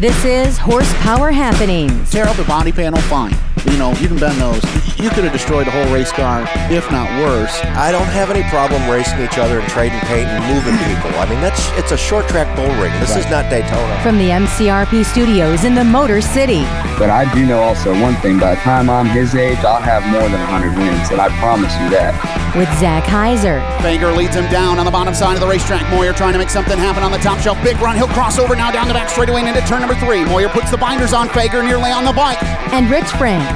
This is Horsepower Happenings. Tear up the body panel, fine. You know, you can bend those. You could have destroyed the whole race car, if not worse. I don't have any problem racing each other and trading paint and moving people. I mean, it's a short track bull ring. This is not Daytona. From the MCRP studios in the Motor City. But I do know also one thing. By the time I'm his age, I'll have more than 100 wins, and I promise you that. With Zach Heiser. Fager leads him down on the bottom side of the racetrack. Moyer trying to make something happen on the top shelf. Big run. He'll cross over now down the back straightaway and into turn number 3. Moyer puts the binders on Fager, nearly on the bike. And Rich France.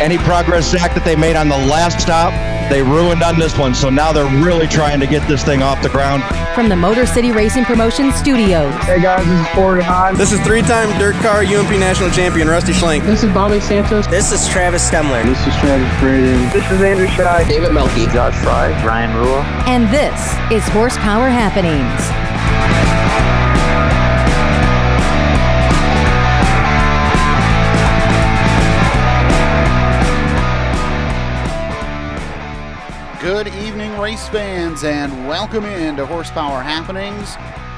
Any progress, Zach, that they made on the last stop, they ruined on this one. So now they're really trying to get this thing off the ground. From the Motor City Racing Promotion Studios. Hey guys, this is Ford Hahn. This is 3-time Dirt Car UMP National Champion Rusty Schlenk. This is Bobby Santos. This is Travis Stemler. This is Travis Braden. This is Andrew Shy. David Melke. Josh Fry. Ryan Rule. And this is Horsepower Happenings. Good evening, race fans, and welcome in to Horsepower Happenings.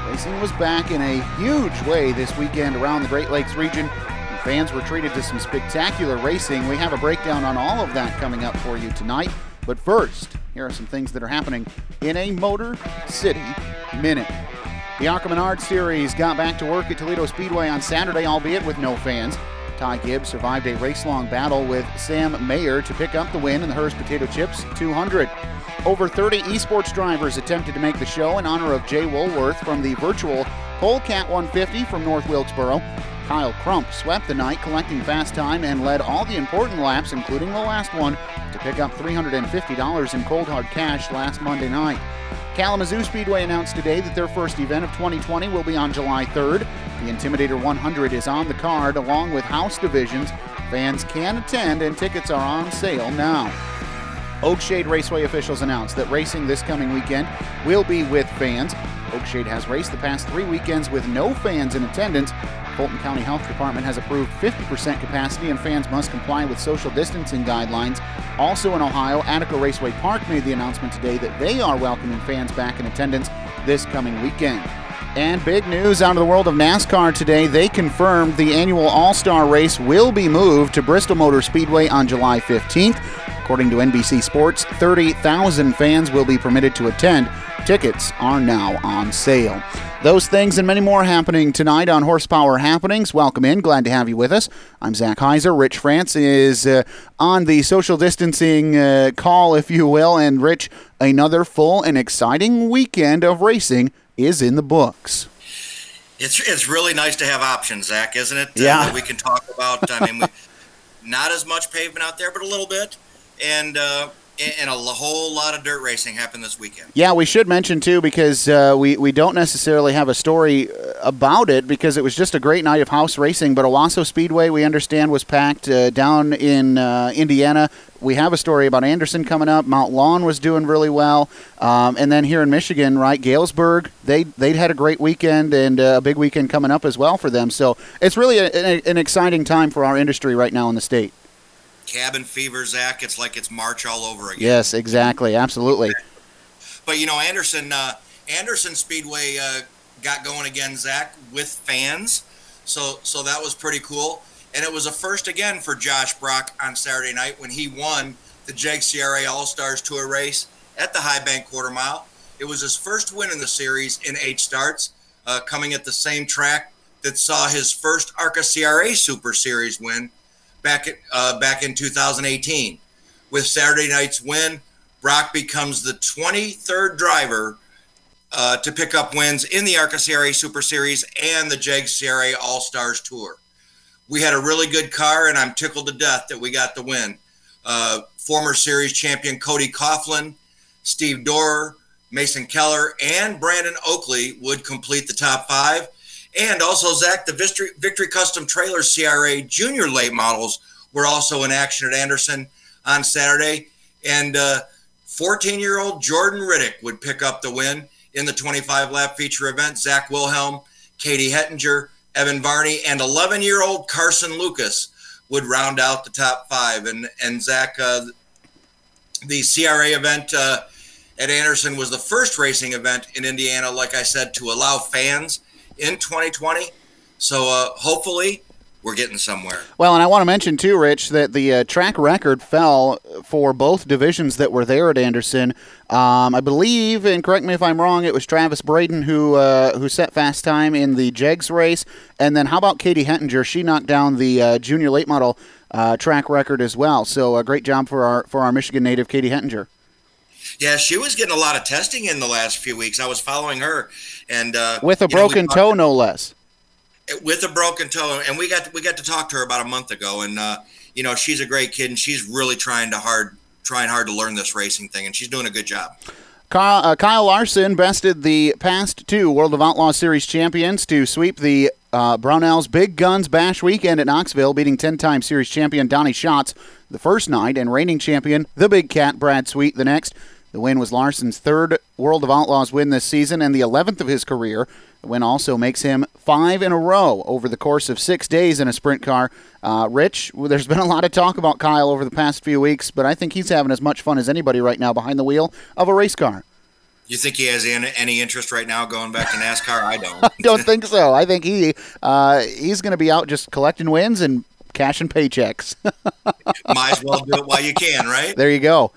Racing was back in a huge way this weekend around the Great Lakes region, and fans were treated to some spectacular racing. We have a breakdown on all of that coming up for you tonight. But first, here are some things that are happening in a Motor City Minute. The ARCA Menards Series got back to work at Toledo Speedway on Saturday, albeit with no fans. Ty Gibbs survived a race-long battle with Sam Mayer to pick up the win in the Hearst Potato Chips 200. Over 30 esports drivers attempted to make the show in honor of Jay Woolworth from the virtual Polecat 150 from North Wilkesboro. Kyle Crump swept the night, collecting fast time, and led all the important laps, including the last one, to pick up $350 in cold hard cash last Monday night. Kalamazoo Speedway announced today that their first event of 2020 will be on July 3rd. The Intimidator 100 is on the card along with house divisions. Fans can attend and tickets are on sale now. Oakshade Raceway officials announced that racing this coming weekend will be with fans. Oakshade has raced the past 3 weekends with no fans in attendance. Fulton County Health Department has approved 50% capacity and fans must comply with social distancing guidelines. Also in Ohio, Attica Raceway Park made the announcement today that they are welcoming fans back in attendance this coming weekend. And big news out of the world of NASCAR today. They confirmed the annual All-Star race will be moved to Bristol Motor Speedway on July 15th. According to NBC Sports, 30,000 fans will be permitted to attend. Tickets are now on sale. Those things and many more happening tonight on Horsepower Happenings. Welcome in. Glad to have you with us. I'm Zach Heiser. Rich France is on the social distancing call, if you will. And Rich, another full and exciting weekend of racing is in the books. It's really nice to have options, Zach, isn't it? Yeah. That we can talk about. I mean, not as much pavement out there, but a little bit. And a whole lot of dirt racing happened this weekend. Yeah, we should mention, too, because we don't necessarily have a story about it because it was just a great night of house racing. But Owasso Speedway, we understand, was packed down in Indiana. We have a story about Anderson coming up. Mount Lawn was doing really well. And then here in Michigan, right, Galesburg, they'd had a great weekend and a big weekend coming up as well for them. So it's really an exciting time for our industry right now in the state. Cabin fever, Zach. It's like it's March all over again. Yes, exactly. Absolutely. But, you know, Anderson Speedway got going again, Zach, with fans. So that was pretty cool. And it was a first again for Josh Brock on Saturday night when he won the Jegs CRA All-Stars Tour race at the High Bank Quarter Mile. It was his first win in the series in 8 starts, coming at the same track that saw his first ARCA CRA Super Series win back in 2018. With Saturday night's win, Brock becomes the 23rd driver to pick up wins in the ARCA CRA Super Series and the Jegs CRA All-Stars Tour. We had a really good car, and I'm tickled to death that we got the win. Former series champion Cody Coughlin, Steve Dorer, Mason Keller, and Brandon Oakley would complete the top 5. And also, Zach, the Victory Custom Trailer CRA Junior Late Models were also in action at Anderson on Saturday. And 14-year-old Jordan Riddick would pick up the win in the 25-lap feature event. Zach Wilhelm, Katie Hettinger, Evan Varney, and 11-year-old Carson Lucas would round out the top 5. And Zach, the CRA event at Anderson was the first racing event in Indiana, like I said, to allow fans in 2020, So hopefully we're getting somewhere. Well, and I want to mention too, Rich, that the track record fell for both divisions that were there at Anderson. I believe, and correct me if I'm wrong, it was Travis Braden who set fast time in the Jegs race. And then how about Katie Hettinger? She knocked down the junior late model track record as well. So a great job for our Michigan native Katie Hettinger. Yeah, she was getting a lot of testing in the last few weeks. I was following her, and with a broken toe, no less. With a broken toe, and we got to talk to her about a month ago, and you know, she's a great kid, and she's really trying hard to learn this racing thing, and she's doing a good job. Kyle Larson bested the past two World of Outlaw Series champions to sweep the Brownells Big Guns Bash weekend at Knoxville, beating 10-time series champion Donnie Schatz the first night and reigning champion the Big Cat Brad Sweet the next. The win was Larson's third World of Outlaws win this season and the 11th of his career. The win also makes him 5 in a row over the course of 6 days in a sprint car. Rich, there's been a lot of talk about Kyle over the past few weeks, but I think he's having as much fun as anybody right now behind the wheel of a race car. You think he has any interest right now going back to NASCAR? I don't. I don't think so. I think he's going to be out just collecting wins and cashing paychecks. Might as well do it while you can, right? There you go.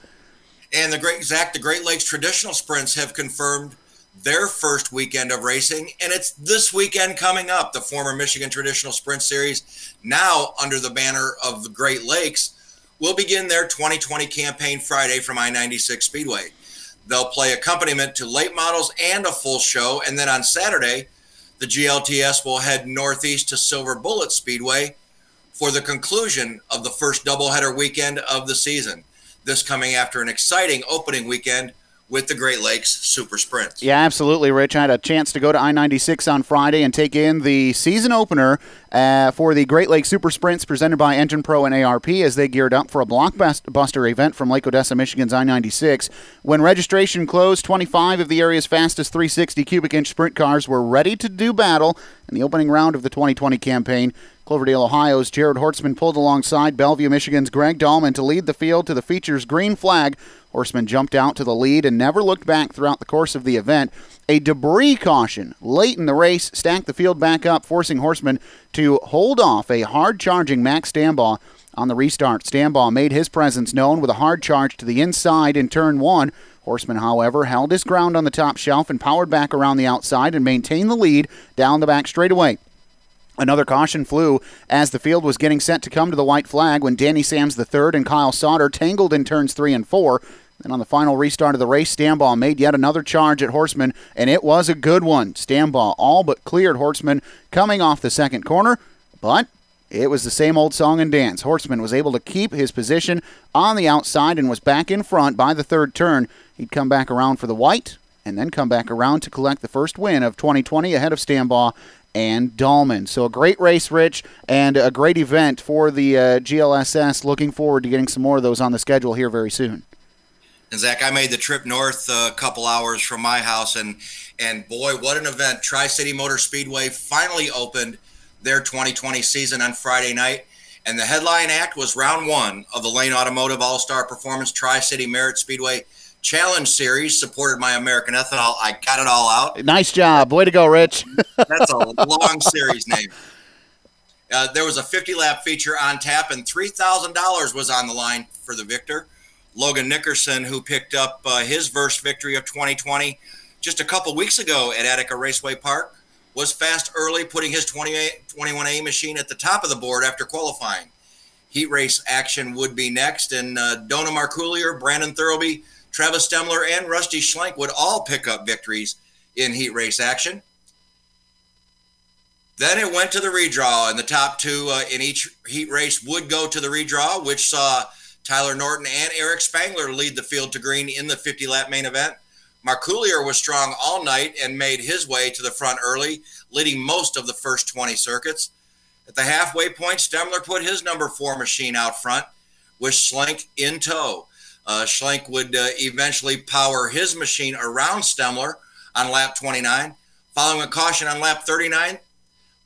And the Great Lakes Traditional Sprints have confirmed their first weekend of racing, and it's this weekend coming up. The former Michigan Traditional Sprint Series, now under the banner of the Great Lakes, will begin their 2020 campaign Friday from I-96 Speedway. They'll play accompaniment to late models and a full show, and then on Saturday, the GLTS will head northeast to Silver Bullet Speedway for the conclusion of the first doubleheader weekend of the season. This coming after an exciting opening weekend with the Great Lakes Super Sprints. Yeah, absolutely, Rich. I had a chance to go to I-96 on Friday and take in the season opener for the Great Lakes Super Sprints presented by Engine Pro and ARP as they geared up for a blockbuster event from Lake Odessa, Michigan's I-96. When registration closed, 25 of the area's fastest 360 cubic inch sprint cars were ready to do battle in the opening round of the 2020 campaign. Cloverdale, Ohio's Jared Hortzman pulled alongside Bellevue, Michigan's Greg Dahlman to lead the field to the feature's green flag. Hortzman jumped out to the lead and never looked back throughout the course of the event. A debris caution late in the race stacked the field back up, forcing Hortzman to hold off a hard-charging Max Stambaugh on the restart. Stambaugh made his presence known with a hard charge to the inside in turn one. Hortzman, however, held his ground on the top shelf and powered back around the outside and maintained the lead down the back straightaway. Another caution flew as the field was getting set to come to the white flag when Danny Sams III and Kyle Sauter tangled in turns 3 and 4. Then on the final restart of the race, Stambaugh made yet another charge at Hortzman, and it was a good one. Stambaugh all but cleared Hortzman coming off the second corner, but it was the same old song and dance. Hortzman was able to keep his position on the outside and was back in front by the third turn. He'd come back around for the white and then come back around to collect the first win of 2020 ahead of Stambaugh and Dahlman. So a great race, Rich, and a great event for the GLSS. Looking forward to getting some more of those on the schedule here very soon. And Zach, I made the trip north a couple hours from my house, and boy, what an event. Tri-City Motor Speedway finally opened their 2020 season on Friday night, and the headline act was round one of the Lane Automotive All-Star Performance Tri-City Merritt Speedway Challenge Series, supported by American Ethanol. I got it all out. Nice job. Way to go, Rich. That's a long series name. There was a 50-lap feature on tap, and $3,000 was on the line for the victor. Logan Nickerson, who picked up his first victory of 2020 just a couple weeks ago at Attica Raceway Park, was fast early, putting his 21A machine at the top of the board after qualifying. Heat race action would be next, and Dona Marcoullier, Brandon Thirlby, Travis Stemler, and Rusty Schlenk would all pick up victories in heat race action. Then it went to the redraw, and the top two in each heat race would go to the redraw, which saw Tyler Norton and Eric Spangler lead the field to green in the 50-lap main event. Marcoullier was strong all night and made his way to the front early, leading most of the first 20 circuits. At the halfway point, Stemler put his number 4 machine out front with Schlenk in tow. Schlenk would eventually power his machine around Stemler on lap 29. Following a caution on lap 39,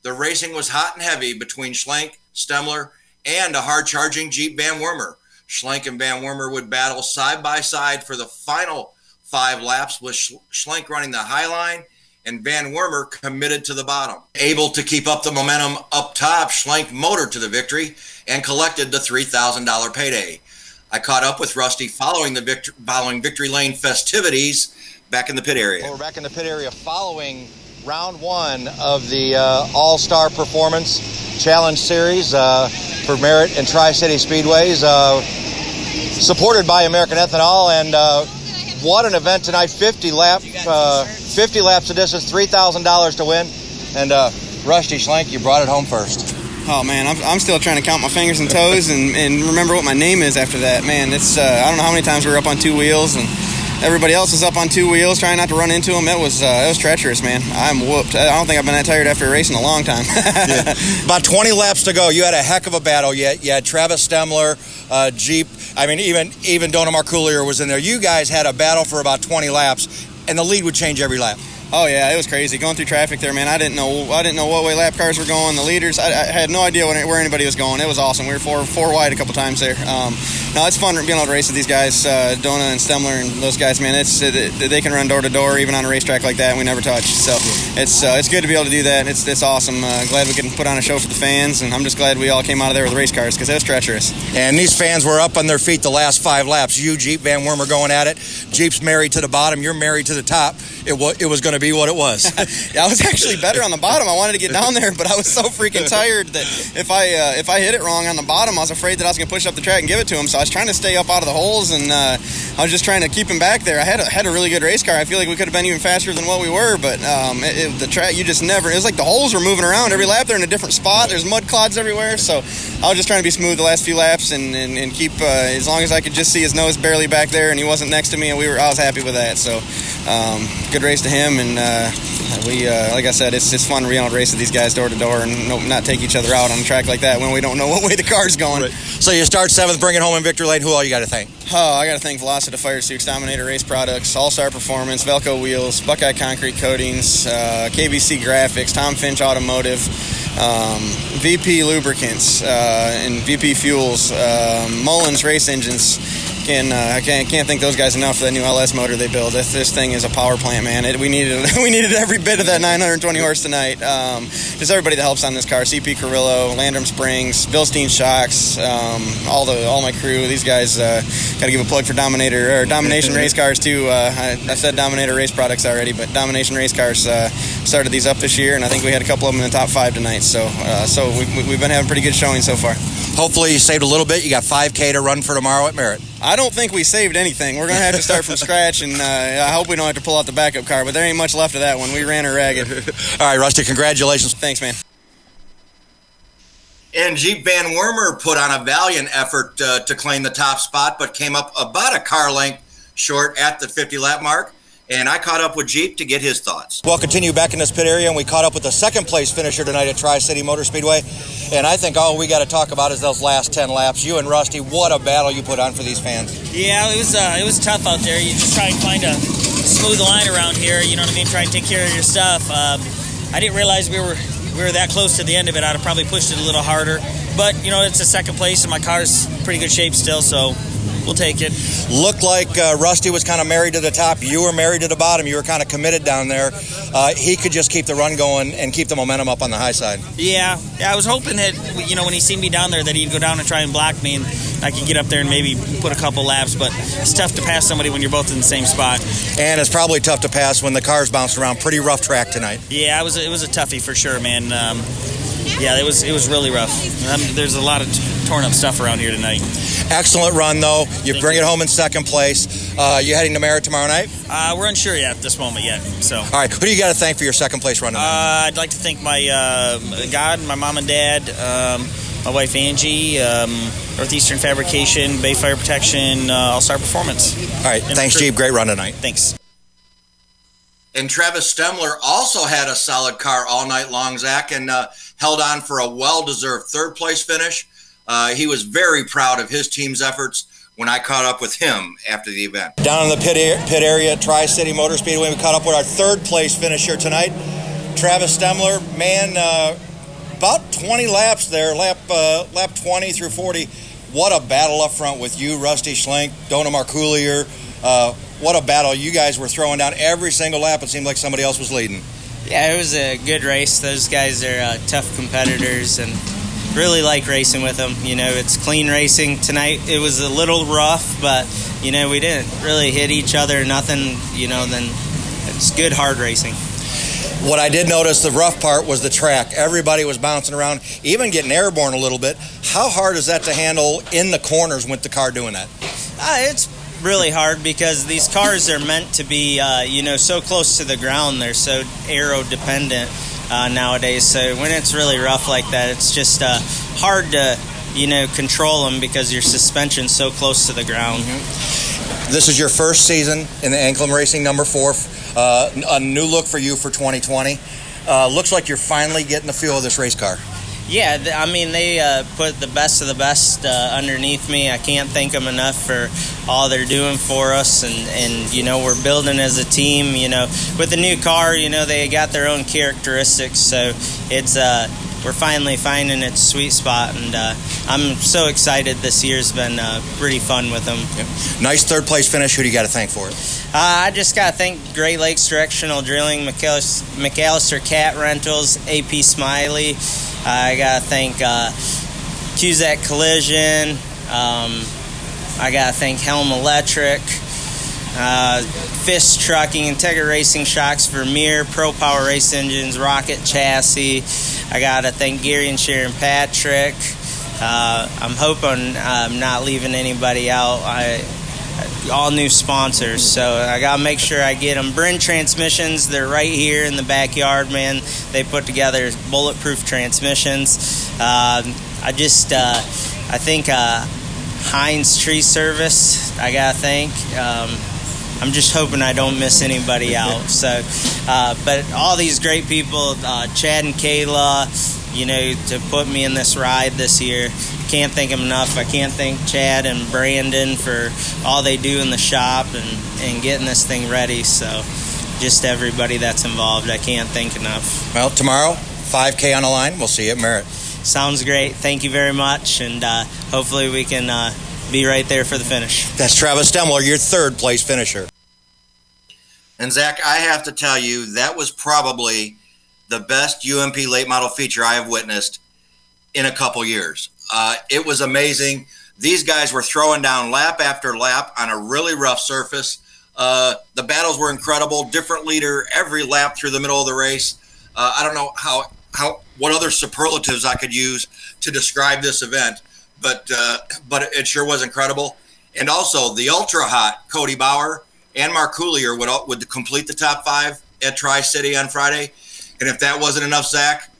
the racing was hot and heavy between Schlenk, Stemler, and a hard-charging Jeep Van Wormer. Schlenk and Van Wormer would battle side by side for the final 5 laps, with Schlenk running the high line and Van Wormer committed to the bottom. Able to keep up the momentum up top, Schlenk motored to the victory and collected the $3,000 payday. I caught up with Rusty following the victory lane festivities back in the pit area. Well, we're back in the pit area following round one of the All-Star Performance Challenge Series for Merritt and Tri-City Speedways, supported by American Ethanol, and what an event tonight. 50 laps of distance, $3,000 to win, and Rusty Schlenk, you brought it home first. Oh man, I'm still trying to count my fingers and toes and remember what my name is after that. Man, it's I don't know how many times we were up on two wheels and everybody else was up on two wheels trying not to run into them. It was treacherous, man. I'm whooped. I don't think I've been that tired after a race in a long time. Yeah. About 20 laps to go. You had a heck of a battle. You had Travis Stemler, Jeep. I mean, even Dona Marcoullier was in there. You guys had a battle for about 20 laps, and the lead would change every lap. Oh yeah, it was crazy going through traffic there, man. I didn't know what way lap cars were going. The leaders, I had no idea where anybody was going. It was awesome. We were four wide a couple times there. No, it's fun being able to race with these guys, Dona and Stemler and those guys, man. They can run door to door even on a racetrack like that, and we never touch. So it's good to be able to do that. It's awesome. Glad we can put on a show for the fans, and I'm just glad we all came out of there with race cars because it was treacherous. And these fans were up on their feet the last 5 laps. You, Jeep, Van Wormer going at it. Jeep's married to the bottom. You're married to the top. It was going to be what it was. I was actually better on the bottom. I wanted to get down there, but I was so freaking tired that if I hit it wrong on the bottom, I was afraid that I was going to push up the track and give it to him. So I was trying to stay up out of the holes, and I was just trying to keep him back there. I had a really good race car. I feel like we could have been even faster than what we were, but the track, you just never. It was like the holes were moving around every lap. They're in a different spot. There's mud clods everywhere. So I was just trying to be smooth the last few laps and keep as long as I could just see his nose barely back there, and he wasn't next to me, and I was happy with that. So good race to him, and we like I said, it's fun being able to race with these guys door to door and not take each other out on a track like that when we don't know what way the car's going. Right. So you start 7th, bring it home in victory lane. Who all you got to thank? Oh, I got to thank Velocita Fire Suits, Dominator Race Products, All-Star Performance, Velco Wheels, Buckeye Concrete Coatings, KBC Graphics, Tom Finch Automotive, VP Lubricants, and VP Fuels, Mullins Race Engines. And I can't thank those guys enough for that new LS motor they build. This thing is a power plant, man. We needed every bit of that 920 horse tonight. Just everybody that helps on this car: CP Carrillo, Landrum Springs, Bilstein Shocks, all my crew. These guys gotta give a plug for Domination Race Cars too. I said Dominator Race Products already, but Domination Race Cars started these up this year, and I think we had a couple of them in the top 5 tonight. So we've been having pretty good showing so far. Hopefully you saved a little bit. You got 5K to run for tomorrow at Merritt. I don't think we saved anything. We're going to have to start from scratch, and I hope we don't have to pull out the backup car, but there ain't much left of that one. We ran her ragged. All right, Rusty, congratulations. Thanks, man. And Jeep Van Wormer put on a valiant effort to claim the top spot, but came up about a car length short at the 50-lap mark. And I caught up with Jeep to get his thoughts. We'll continue back in this pit area, and we caught up with the second-place finisher tonight at Tri-City Motor Speedway. And I think all we got to talk about is those last 10 laps. You and Rusty, what a battle you put on for these fans. Yeah, it was tough out there. You just try and find a smooth line around here, you know what I mean, try and take care of your stuff. I didn't realize we were that close to the end of it. I'd have probably pushed it a little harder. But, you know, it's a second place, and my car's in pretty good shape still, so... we'll take it. Looked like Rusty was kind of married to the top. You were married to the bottom. You were kind of committed down there. He could just keep the run going and keep the momentum up on the high side. Yeah. I was hoping that, you know, when he seen me down there that he'd go down and try and block me and I could get up there and maybe put a couple laps. But it's tough to pass somebody when you're both in the same spot. And it's probably tough to pass when the cars bounce around. Pretty rough track tonight. Yeah, it was a toughie for sure, man. Yeah, it was really rough. There's a lot of torn-up stuff around here tonight. Excellent run, though. Thank you. It home in second place. You heading to Merritt tomorrow night? We're unsure yet at this moment yet. So. All right, who do you got to thank for your second-place run tonight? I'd like to thank my God, my mom and dad, my wife Angie, Northeastern Fabrication, Bay Fire Protection, All-Star Performance. All right, thanks, Jeep. Great run tonight. Thanks. And Travis Stemler also had a solid car all night long, Zach, and held on for a well-deserved third-place finish. He was very proud of his team's efforts when I caught up with him after the event. Down in the pit area at Tri-City Motor Speedway, we caught up with our third-place finisher tonight, Travis Stemler. Man, about 20 laps there, lap 20 through 40. What a battle up front with you, Rusty Schlenk, Dona Marcoullier. What a battle you guys were throwing down every single lap. It seemed like somebody else was leading. Yeah, it was a good race. Those guys are tough competitors, and really like racing with them. You know, it's clean racing. Tonight it was a little rough, but, you know, we didn't really hit each other or nothing, you know, then it's good hard racing. What I did notice, the rough part was the track. Everybody was bouncing around, even getting airborne a little bit. How hard is that to handle in the corners with the car doing that? It's really hard because these cars are meant to be, you know, so close to the ground. They're so aero-dependent nowadays. So when it's really rough like that, it's just hard to, you know, control them because your suspension's so close to the ground. Mm-hmm. This is your first season in the Anklam Racing number 4. A new look for you for 2020. Looks like you're finally getting the feel of this race car. Yeah, I mean, they put the best of the best underneath me. I can't thank them enough for all they're doing for us. And, you know, we're building as a team. You know, with the new car, you know, they got their own characteristics. So it's we're finally finding its sweet spot. And I'm so excited. This year's been pretty fun with them. Yep. Nice third-place finish. Who do you got to thank for it? I just got to thank Great Lakes Directional Drilling, McAllister Cat Rentals, AP Smiley. I got to thank Cusack Collision. I got to thank Helm Electric, Fish Trucking, Integra Racing Shocks, Vermeer, Pro Power Race Engines, Rocket Chassis. I got to thank Gary and Sharon Patrick. I'm hoping I'm not leaving anybody out. All new sponsors, so I gotta make sure I get them. Bryn Transmissions, they're right here in the backyard, man. They put together bulletproof transmissions. I think Heinz Tree Service, I gotta thank. I'm just hoping I don't miss anybody out. So, but all these great people, Chad and Kayla, you know, to put me in this ride this year. Can't thank them enough. I can't thank Chad and Brandon for all they do in the shop and getting this thing ready. So just everybody that's involved, I can't thank enough. Well, tomorrow, 5K on the line. We'll see you at Merritt. Sounds great. Thank you very much, and hopefully we can be right there for the finish. That's Travis Demler, your third-place finisher. And, Zach, I have to tell you, that was probably the best UMP late model feature I have witnessed in a couple years. It was amazing. These guys were throwing down lap after lap on a really rough surface. The battles were incredible. Different leader every lap through the middle of the race. I don't know how what other superlatives I could use to describe this event, but it sure was incredible. And also the ultra hot Cody Bauer and Marcoullier would complete the top 5 at Tri-City on Friday. And if that wasn't enough, Zach,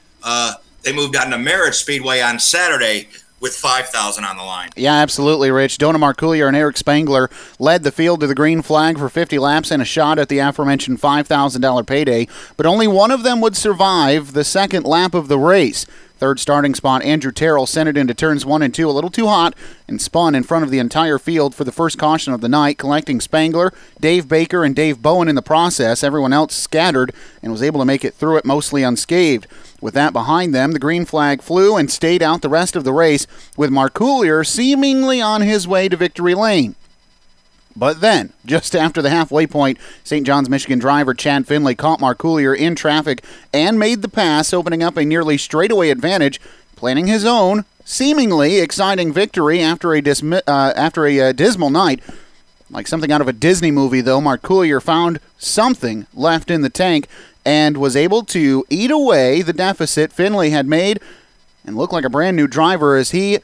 they moved on to Merritt Speedway on Saturday with 5,000 on the line. Yeah, absolutely, Rich. Dona Marcoullier and Eric Spangler led the field to the green flag for 50 laps and a shot at the aforementioned $5,000 payday, but only one of them would survive the second lap of the race. Third starting spot, Andrew Terrell sent it into turns 1 and 2 a little too hot and spun in front of the entire field for the first caution of the night, collecting Spangler, Dave Baker, and Dave Bowen in the process. Everyone else scattered and was able to make it through it mostly unscathed. With that behind them, the green flag flew and stayed out the rest of the race, with Marcoullier seemingly on his way to victory lane. But then, just after the halfway point, St. John's, Michigan driver Chad Finley caught Marcoullier in traffic and made the pass, opening up a nearly straightaway advantage, planning his own seemingly exciting victory after a dismal night. Like something out of a Disney movie, though, Marcoullier found something left in the tank and was able to eat away the deficit Finley had made and looked like a brand-new driver as he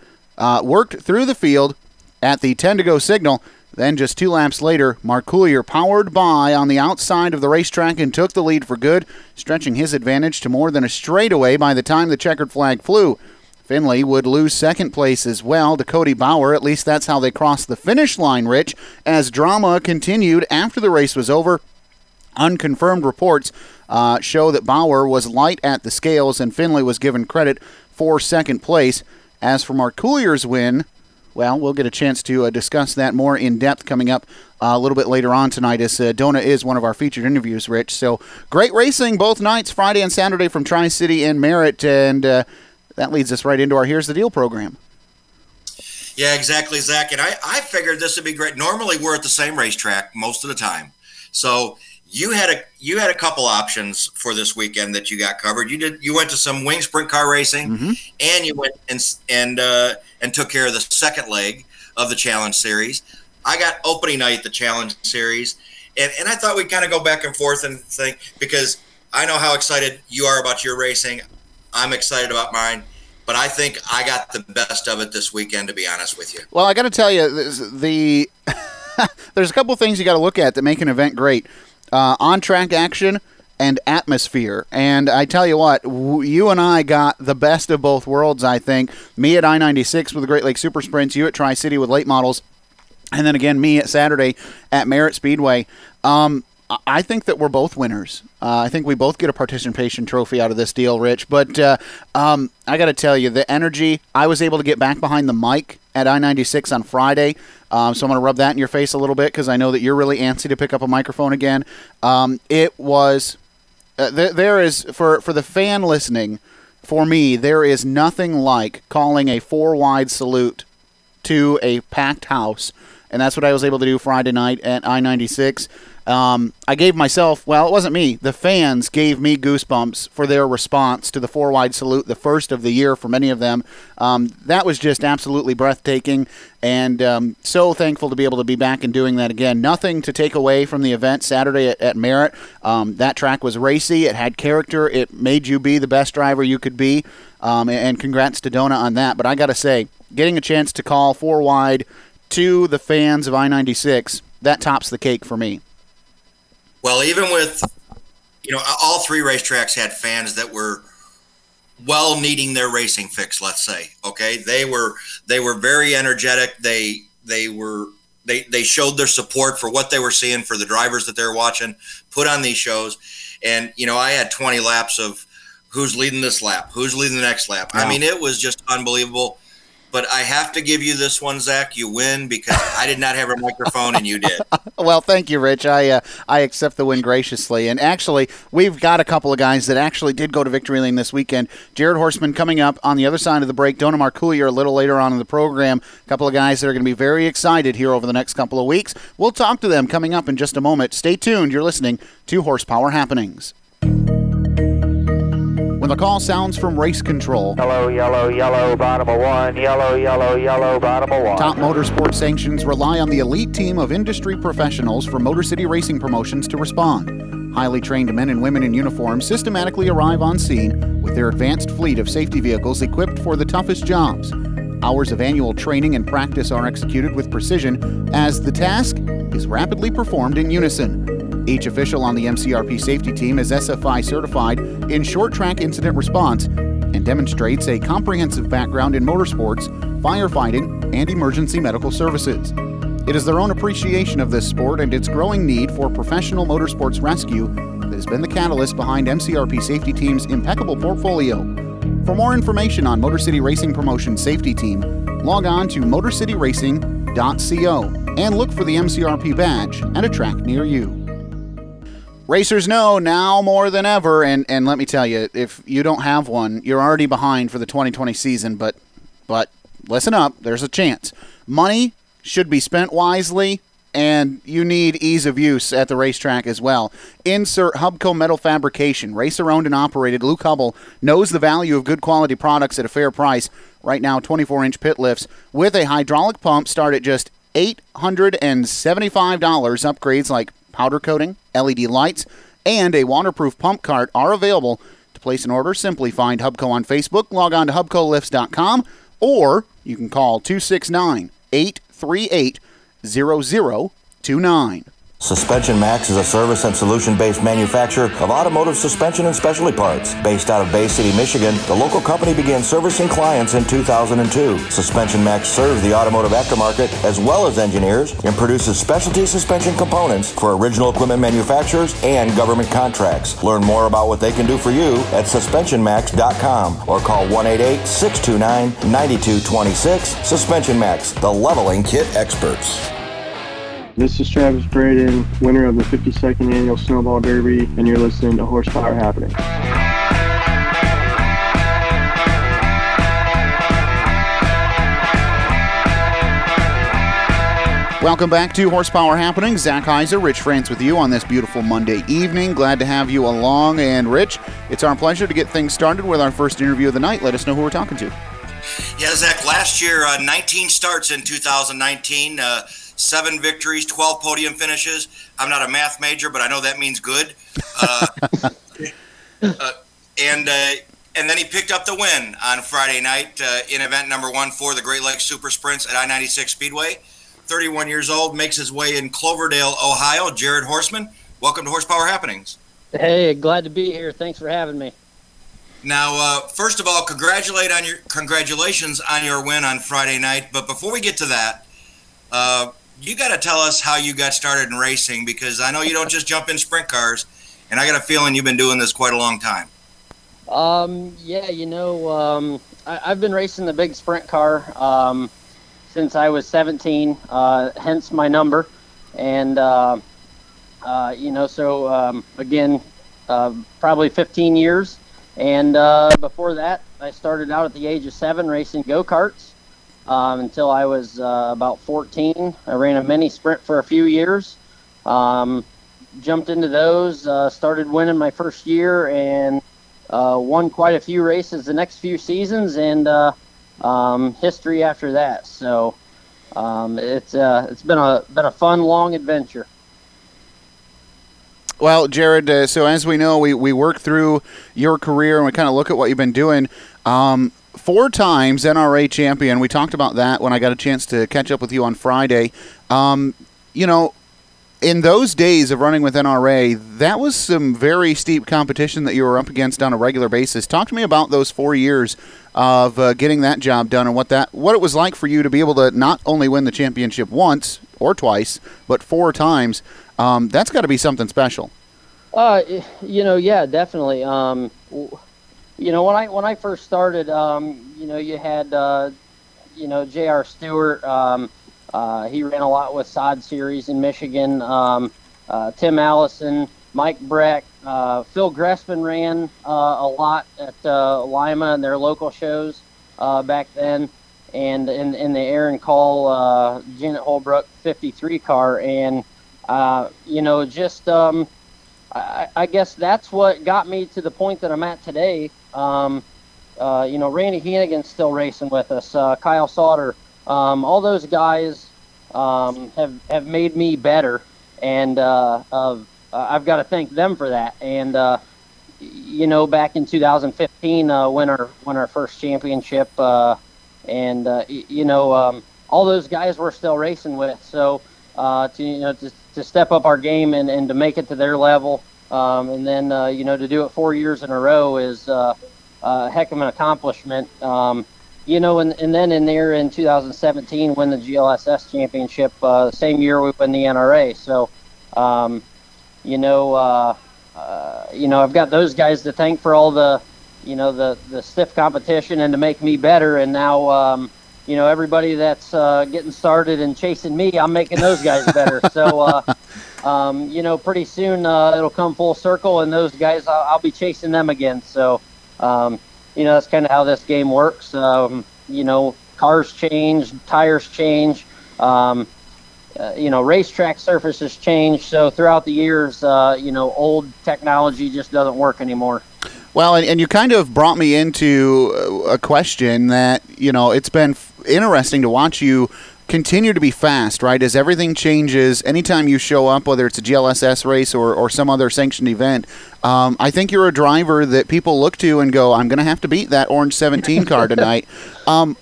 worked through the field at the 10-to-go signal. Then just 2 laps later, Marcoullier powered by on the outside of the racetrack and took the lead for good, stretching his advantage to more than a straightaway by the time the checkered flag flew. Finley would lose second place as well to Cody Bauer. At least that's how they crossed the finish line, Rich, as drama continued after the race was over. Unconfirmed reports show that Bauer was light at the scales and Finley was given credit for second place. As for Marcoulier's win, well, we'll get a chance to discuss that more in depth coming up a little bit later on tonight, as Dona is one of our featured interviews, Rich. So great racing both nights, Friday and Saturday, from Tri-City and Merritt, and that leads us right into our Here's the Deal program. Yeah, exactly, Zach, and I figured this would be great. Normally we're at the same racetrack most of the time, so You had a couple options for this weekend that you got covered. You went to some wing sprint car racing, mm-hmm. and you went and took care of the second leg of the Challenge Series. I got opening night the Challenge Series, and I thought we'd kind of go back and forth and think, because I know how excited you are about your racing. I'm excited about mine. But I think I got the best of it this weekend, to be honest with you. Well, I got to tell you, there's a couple things you got to look at that make an event great. On-track action and atmosphere. And I tell you what, you and I got the best of both worlds, I think. Me at I-96 with the Great Lakes Super Sprints, you at Tri-City with late models, and then again me at Saturday at Merritt Speedway. I think that we're both winners. I think we both get a participation trophy out of this deal, Rich. But I got to tell you, the energy, I was able to get back behind the mic at I-96 on Friday. So I'm going to rub that in your face a little bit, because I know that you're really antsy to pick up a microphone again. It was there is, for the fan listening, for me, there is nothing like calling a four-wide salute to a packed house. And that's what I was able to do Friday night at I-96. I gave myself, well, it wasn't me. The fans gave me goosebumps for their response to the four-wide salute, the first of the year for many of them. That was just absolutely breathtaking, and so thankful to be able to be back and doing that again. Nothing to take away from the event Saturday at Merritt. That track was racy. It had character. It made you be the best driver you could be, and congrats to Dona on that. But I got to say, getting a chance to call four-wide to the fans of I-96, that tops the cake for me. Well, even with, all three racetracks had fans that were well needing their racing fix, let's say. Okay. They were very energetic. They showed their support for what they were seeing, for the drivers that they're watching put on these shows. And, I had 20 laps of who's leading this lap, who's leading the next lap. Wow. I mean, it was just unbelievable. But I have to give you this one, Zach. You win, because I did not have a microphone and you did. Well, thank you, Rich. I accept the win graciously. And actually, we've got a couple of guys that actually did go to Victory Lane this weekend. Jared Horseman coming up on the other side of the break. Dona Marcoullier a little later on in the program. A couple of guys that are going to be very excited here over the next couple of weeks. We'll talk to them coming up in just a moment. Stay tuned. You're listening to Horsepower Happenings. When the call sounds from race control. Yellow, yellow, yellow, bottom of one. Yellow, yellow, yellow, bottom of one. Top motorsport sanctions rely on the elite team of industry professionals from Motor City Racing Promotions to respond. Highly trained men and women in uniform systematically arrive on scene with their advanced fleet of safety vehicles equipped for the toughest jobs. Hours of annual training and practice are executed with precision as the task is rapidly performed in unison. Each official on the MCRP safety team is SFI certified in short track incident response and demonstrates a comprehensive background in motorsports, firefighting, and emergency medical services. It is their own appreciation of this sport and its growing need for professional motorsports rescue that has been the catalyst behind MCRP safety team's impeccable portfolio. For more information on Motor City Racing Promotion Safety Team, log on to motorcityracing.co and look for the MCRP badge at a track near you. Racers know now more than ever, and let me tell you, if you don't have one, you're already behind for the 2020 season, but listen up, there's a chance. Money should be spent wisely, and you need ease of use at the racetrack as well. Insert Hubco Metal Fabrication, racer-owned and operated. Luke Hubble knows the value of good quality products at a fair price. Right now, 24-inch pit lifts with a hydraulic pump start at just $875. Upgrades like powder coating, LED lights, and a waterproof pump cart are available. To place an order, simply find Hubco on Facebook, log on to hubcolifts.com, or you can call 269-838-0029. Suspension Max is a service and solution-based manufacturer of automotive suspension and specialty parts. Based out of Bay City, Michigan, the local company began servicing clients in 2002. Suspension Max serves the automotive aftermarket as well as engineers and produces specialty suspension components for original equipment manufacturers and government contracts. Learn more about what they can do for you at suspensionmax.com or call 1-888-629-9226. Suspension Max, the leveling kit experts. This is Travis Braden, winner of the 52nd Annual Snowball Derby, and you're listening to Horsepower Happening. Welcome back to Horsepower Happenings. Zach Heiser, Rich France with you on this beautiful Monday evening. Glad to have you along. And Rich, it's our pleasure to get things started with our first interview of the night. Let us know who we're talking to. Yeah, Zach, last year, 19 starts in 2019, 7 victories, 12 podium finishes. I'm not a math major, but I know that means good. And then he picked up the win on Friday night in event number 1 for the Great Lakes Super Sprints at I-96 Speedway. 31 years old, makes his way in Cloverdale, Ohio. Jared Horseman, welcome to Horsepower Happenings. Hey, glad to be here. Thanks for having me. Now, first of all, congratulations on your win on Friday night. But before we get to that, you got to tell us how you got started in racing, because I know you don't just jump in sprint cars, and I got a feeling you've been doing this quite a long time. I've been racing the big sprint car since I was 17, hence my number. And, probably 15 years. And before that, I started out at the age of 7 racing go-karts until I was about 14. I ran a mini sprint for a few years, jumped into those, started winning my first year, and won quite a few races the next few seasons, and history after that. So it's been a fun, long adventure. Well, Jared, so as we know, we work through your career and we kind of look at what you've been doing. 4 times NRA champion. We talked about that when I got a chance to catch up with you on Friday. In those days of running with NRA, that was some very steep competition that you were up against on a regular basis. Talk to me about those 4 years of getting that job done and what it was like for you to be able to not only win the championship once or twice, but 4 times. That's got to be something special. Yeah, definitely. When I first started, you had, J.R. Stewart. He ran a lot with Sod Series in Michigan. Tim Allison, Mike Breck, Phil Gressman ran a lot at Lima and their local shows back then, and in the Aaron Call Janet Holbrook 53 car. And I guess that's what got me to the point that I'm at today. Randy Hannigan's still racing with us, Kyle Sauter. All those guys have made me better, and I've got to thank them for that. And back in 2015, won our first championship, all those guys we're still racing with. So to step up our game and to make it to their level, and then to do it 4 years in a row is a heck of an accomplishment. And then in there in 2017, win the GLSS championship, same year we win the NRA. So, I've got those guys to thank for all the stiff competition and to make me better. And now, everybody that's getting started and chasing me, I'm making those guys better. So, pretty soon it'll come full circle, and those guys, I'll be chasing them again. So, that's kind of how this game works. Cars change, tires change, racetrack surfaces change. So throughout the years, old technology just doesn't work anymore. Well, and you kind of brought me into a question that, it's been interesting to watch you continue to be fast, right? As everything changes, anytime you show up, whether it's a GLSS race or some other sanctioned event, I think you're a driver that people look to and go, I'm going to have to beat that orange 17 car tonight. How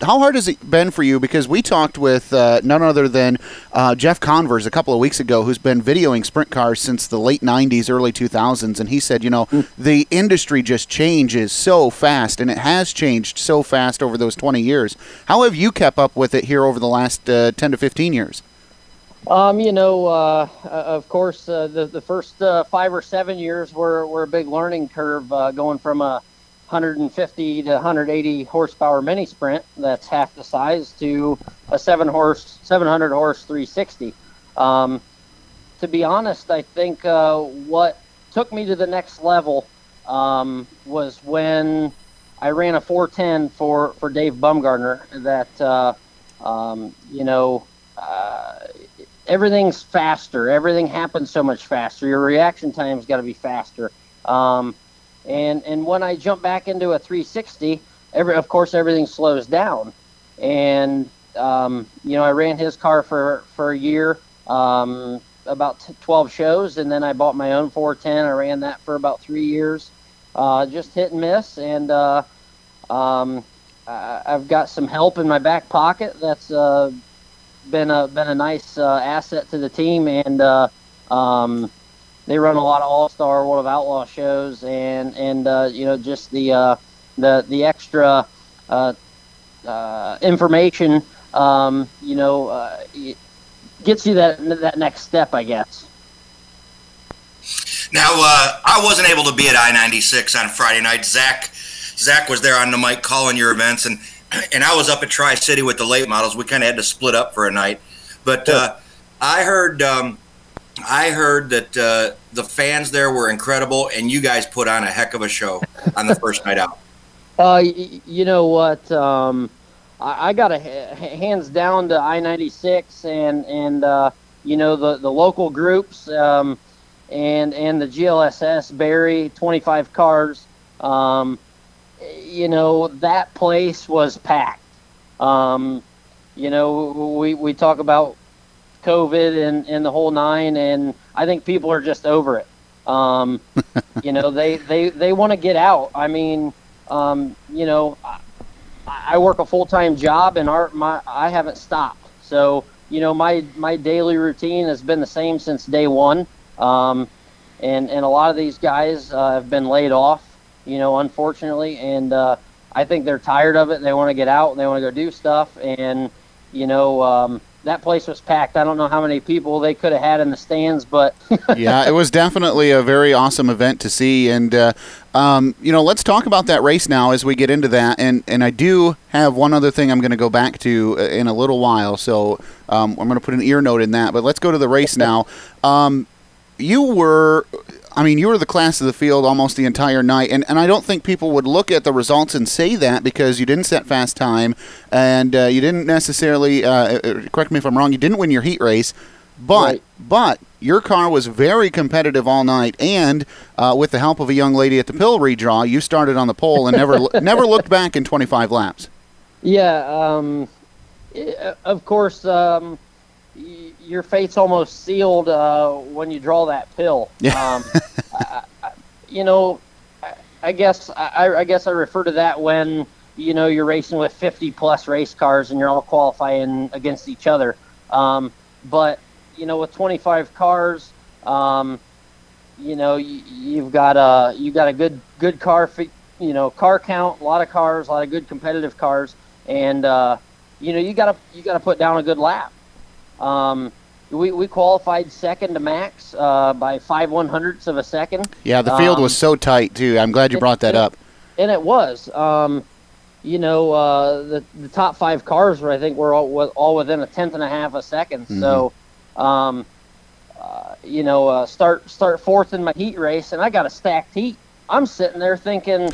hard has it been for you? Because we talked with none other than Jeff Convers a couple of weeks ago, who's been videoing sprint cars since the late 90s, early 2000s. And he said, the industry just changes so fast, and it has changed so fast over those 20 years. How have you kept up with it here over the last 10 to 15 years? Of course, the first 5 or 7 years were a big learning curve, going from a 150 to 180 horsepower mini sprint that's half the size to a 700 horse 360. To be honest, I think what took me to the next level was when I ran a 410 for Dave Bumgarner that everything's faster. Everything happens so much faster. Your reaction time's got to be faster. And when I jump back into a 360, of course, everything slows down. And, you know, I ran his car for a year, about 12 shows, and then I bought my own 410. I ran that for about 3 years, just hit and miss. And I've got some help in my back pocket. That's been a nice asset to the team. And they run a lot of All-Star World of Outlaw shows, and you know, just the extra information, you know, gets you that next step, I guess. Now, I wasn't able to be at I-96 on Friday night. Zach was there on the mic calling your events, and I was up at Tri-City with the late models. We kind of had to split up for a night, but I heard that the fans there were incredible, and you guys put on a heck of a show on the first night out. You know what? I got a hands down to I-96 and you know, the local groups, and the GLSS Barry 25 cars. You know, that place was packed. You know, we talk about COVID and the whole nine, and I think people are just over it. You know, they want to get out. I mean, you know, I work a full-time job, and I haven't stopped. So, you know, my daily routine has been the same since day one. And a lot of these guys have been laid off, you know, unfortunately. And I think they're tired of it. They want to get out, and they want to go do stuff. And, you know, that place was packed. I don't know how many people they could have had in the stands, but... Yeah, it was definitely a very awesome event to see. And, you know, let's talk about that race now as we get into that. And I do have one other thing I'm going to go back to in a little while, so I'm going to put an ear note in that. But let's go to the race now. You were the class of the field almost the entire night, and I don't think people would look at the results and say that, because you didn't set fast time, and you didn't necessarily, correct me if I'm wrong, you didn't win your heat race, but right. But your car was very competitive all night, and with the help of a young lady at the pill redraw, you started on the pole and never looked back in 25 laps. Yeah, of course, your fate's almost sealed when you draw that pill. Yeah. I guess I refer to that when, you know, you're racing with 50-plus race cars and you're all qualifying against each other. But, you know, with 25 cars, you know, you've got a good car, you know, car count, a lot of cars, a lot of good competitive cars, and you know, you gotta put down a good lap. We qualified second to Max by 5/100ths of a second. Yeah, the field was so tight too. I'm glad you brought that up. And it was. You know, the top five cars were, I think, were all within a tenth and a half a second. Mm-hmm. So, you know, start fourth in my heat race, and I got a stacked heat. I'm sitting there thinking,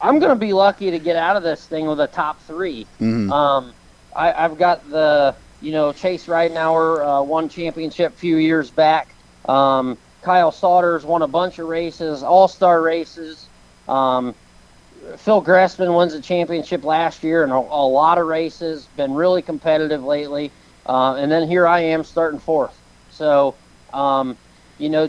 I'm going to be lucky to get out of this thing with a top three. Mm-hmm. I've got the, you know, Chase Ridenauer won championship a few years back. Kyle Sauter's won a bunch of races, all-star races. Phil Gressman wins a championship last year in a lot of races, been really competitive lately. And then here I am starting fourth. So, you know,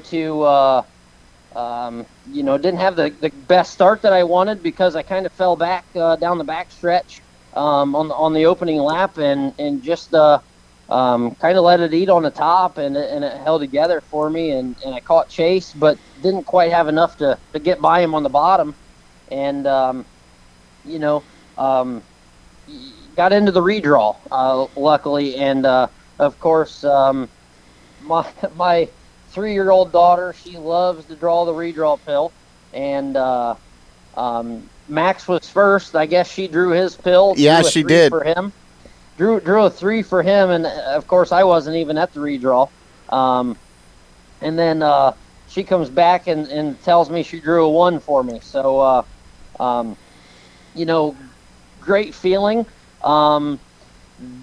you know, didn't have the best start that I wanted, because I kind of fell back down the back stretch. On the opening lap, and just kind of let it eat on the top, and it held together for me, and I caught Chase, but didn't quite have enough to get by him on the bottom, and you know, got into the redraw luckily, and of course my 3-year-old daughter, she loves to draw the redraw pill, and Max was first. I guess she drew his pill. Yeah, she did. For him. Drew a three for him, and of course I wasn't even at the redraw. And then she comes back and tells me she drew a one for me. So, you know, great feeling.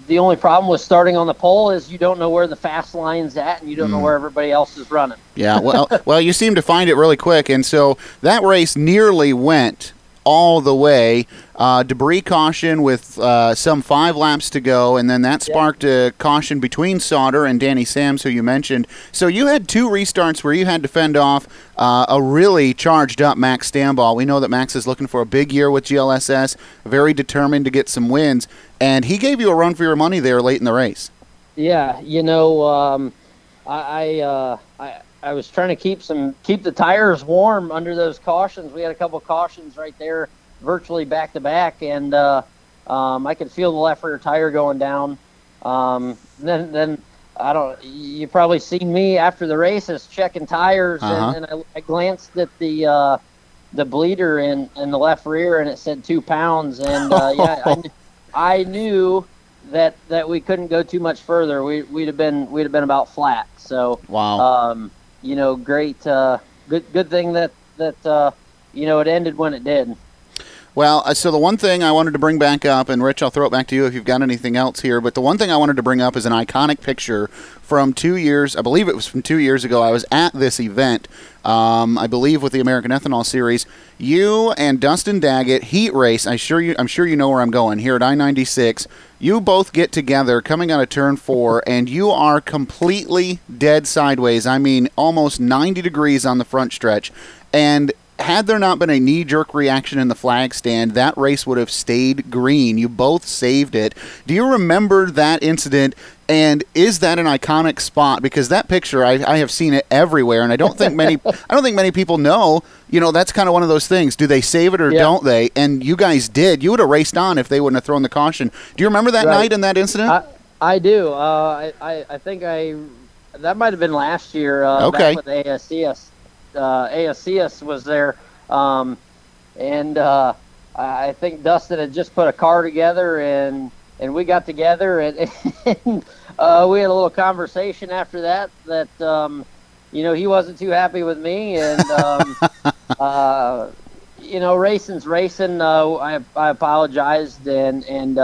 The only problem with starting on the pole is you don't know where the fast line's at, and you don't know where everybody else is running. Yeah, well, you seem to find it really quick, and so that race nearly went all the way. Debris caution with some 5 laps to go, and then that sparked a caution between Sauter and Danny Sams, who you mentioned. So you had 2 restarts where you had to fend off a really charged-up Max Stambaugh. We know that Max is looking for a big year with GLSS, very determined to get some wins, and he gave you a run for your money there late in the race. Yeah, you know, I was trying to keep the tires warm under those cautions. We had a couple of cautions right there, virtually back to back, and I could feel the left rear tire going down. Then I don't. You probably seen me after the races checking tires, and I glanced at the bleeder in the left rear, and it said 2 pounds, and I knew that we couldn't go too much further. We'd have been about flat. So wow. You know, great, good thing that you know, it ended when it did. Well, so the one thing I wanted to bring back up, and Rich, I'll throw it back to you if you've got anything else here, but the one thing I wanted to bring up is an iconic picture from 2 years, I believe it was from 2 years ago. I was at this event, I believe with the American Ethanol Series. You and Dustin Daggett, heat race, I'm sure you know where I'm going, here at I-96. You both get together coming out of turn 4, and you are completely dead sideways. I mean, almost 90 degrees on the front stretch, and had there not been a knee-jerk reaction in the flag stand, that race would have stayed green. You both saved it. Do you remember that incident, and is that an iconic spot? Because that picture, I have seen it everywhere, and I don't think many people know, you know, that's kind of one of those things. Do they save it or don't they? And you guys did. You would have raced on if they wouldn't have thrown the caution. Do you remember that night and that incident? I do. I think that might have been last year back with ASCS. ASCS was there, and I think Dustin had just put a car together, and we got together, and we had a little conversation after that you know, he wasn't too happy with me, and you know, racing's racing. I apologized, and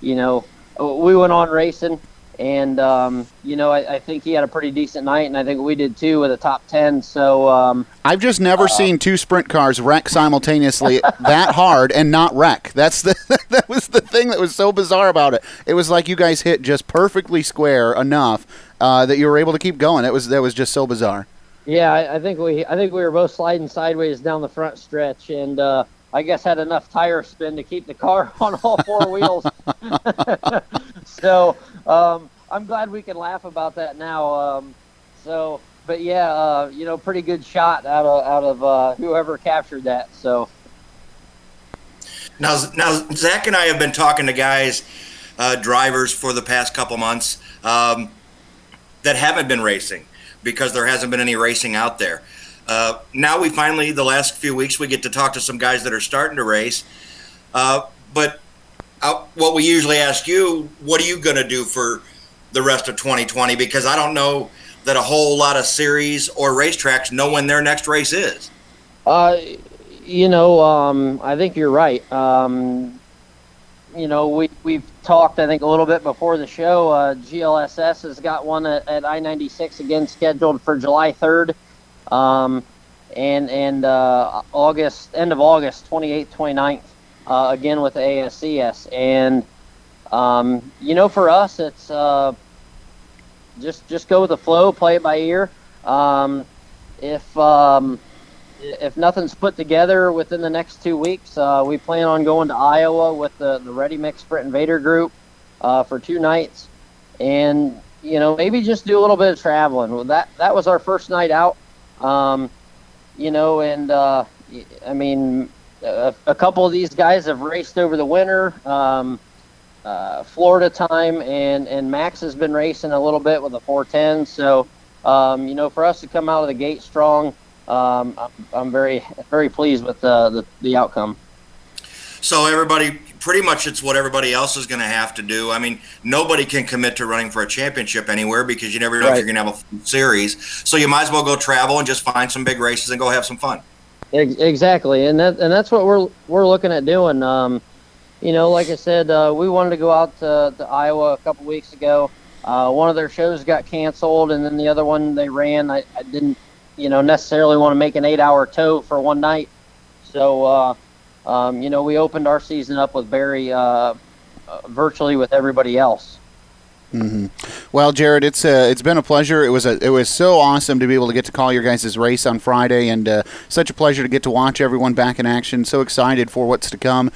you know, we went on racing. And, you know, I think he had a pretty decent night, and I think we did too with a top 10. So I've just never seen 2 sprint cars wreck simultaneously that hard and not wreck. That was the thing that was so bizarre about it. It was like you guys hit just perfectly square enough that you were able to keep going. That was just so bizarre. Yeah, I think we were both sliding sideways down the front stretch, and I guess had enough tire spin to keep the car on all 4 wheels. So I'm glad we can laugh about that now. But yeah, you know, pretty good shot out of whoever captured that. So now Zach and I have been talking to guys, drivers for the past couple months that haven't been racing because there hasn't been any racing out there. Now we finally, the last few weeks, we get to talk to some guys that are starting to race, but. What we usually ask you, what are you going to do for the rest of 2020? Because I don't know that a whole lot of series or racetracks know when their next race is. You know, I think you're right. You know, we've talked, I think, a little bit before the show. GLSS has got one at I-96 again scheduled for July 3rd. And end of August, 28th, 29th. Again with the ASCS, and you know, for us it's just go with the flow, play it by ear. If nothing's put together within the next 2 weeks, we plan on going to Iowa with the Ready Mix Sprint Invader group for 2 nights, and you know, maybe just do a little bit of traveling. Well, that was our first night out, you know, and I mean, a couple of these guys have raced over the winter, Florida time, and Max has been racing a little bit with a 410. So, you know, for us to come out of the gate strong, I'm very, very pleased with the outcome. So everybody, pretty much it's what everybody else is going to have to do. I mean, nobody can commit to running for a championship anywhere because you never know if you're going to have a full series. So you might as well go travel and just find some big races and go have some fun. Exactly, and that's what we're looking at doing. you know, like I said, we wanted to go out to Iowa a couple weeks ago. One of their shows got canceled, and then the other one they ran. I didn't, you know, necessarily want to make an 8-hour tow for one night. So, you know, we opened our season up with Barry virtually with everybody else. Mm-hmm. Well, Jared, it's been a pleasure. It was so awesome to be able to get to call your guys' race on Friday, and such a pleasure to get to watch everyone back in action. So excited for what's to come.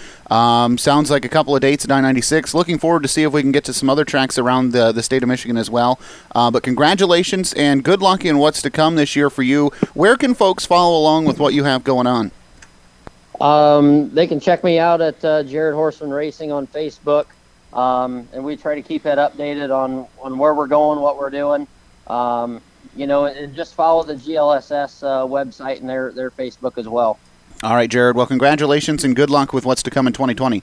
Sounds like a couple of dates at I-96. Looking forward to see if we can get to some other tracks around the state of Michigan as well. But congratulations and good luck in what's to come this year for you. Where can folks follow along with what you have going on? They can check me out at Jared Horseman Racing on Facebook. And we try to keep that updated on where we're going, what we're doing, you know, and just follow the GLSS website and their Facebook as well. All right, Jared. Well, congratulations and good luck with what's to come in 2020.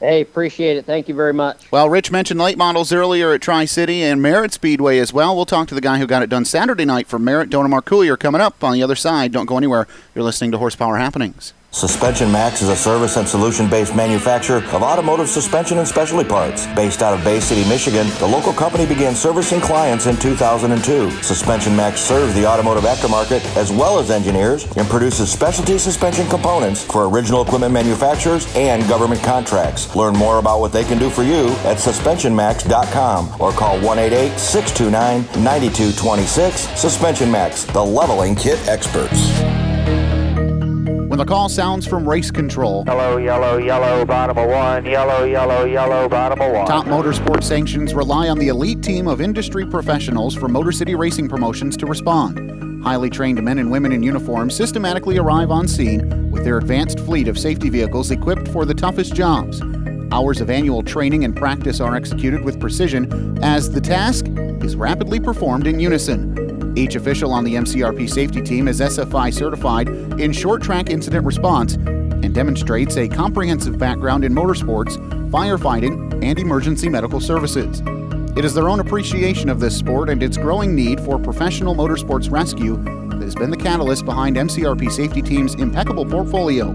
Hey, appreciate it. Thank you very much. Well, Rich mentioned late models earlier at Tri-City and Merritt Speedway as well. We'll talk to the guy who got it done Saturday night for Merritt, Dona Marcoullier, coming up on the other side. Don't go anywhere. You're listening to Horsepower Happenings. Suspension Max is a service and solution-based manufacturer of automotive suspension and specialty parts. Based out of Bay City, Michigan, the local company began servicing clients in 2002. Suspension Max serves the automotive aftermarket as well as engineers and produces specialty suspension components for original equipment manufacturers and government contracts. Learn more about what they can do for you at suspensionmax.com or call 1-888-629-9226. Suspension Max, the leveling kit experts. When the call sounds from race control. Yellow, yellow, yellow, bottom of one. Yellow, yellow, yellow, bottom of one. Top motorsport sanctions rely on the elite team of industry professionals from Motor City Racing Promotions to respond. Highly trained men and women in uniform systematically arrive on scene with their advanced fleet of safety vehicles equipped for the toughest jobs. Hours of annual training and practice are executed with precision as the task is rapidly performed in unison. Each official on the MCRP safety team is SFI certified in short track incident response and demonstrates a comprehensive background in motorsports, firefighting, and emergency medical services. It is their own appreciation of this sport and its growing need for professional motorsports rescue that has been the catalyst behind MCRP safety team's impeccable portfolio.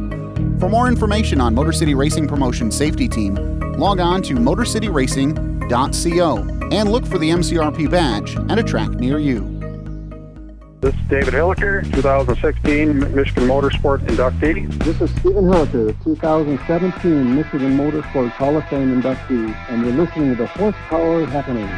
For more information on Motor City Racing Promotion Safety Team, log on to motorcityracing.co and look for the MCRP badge at a track near you. This is David Hilliker, 2016 Michigan Motorsports inductee. This is Stephen Hilliker, 2017 Michigan Motorsports Hall of Fame inductee, and you're listening to the Horsepower Happenings.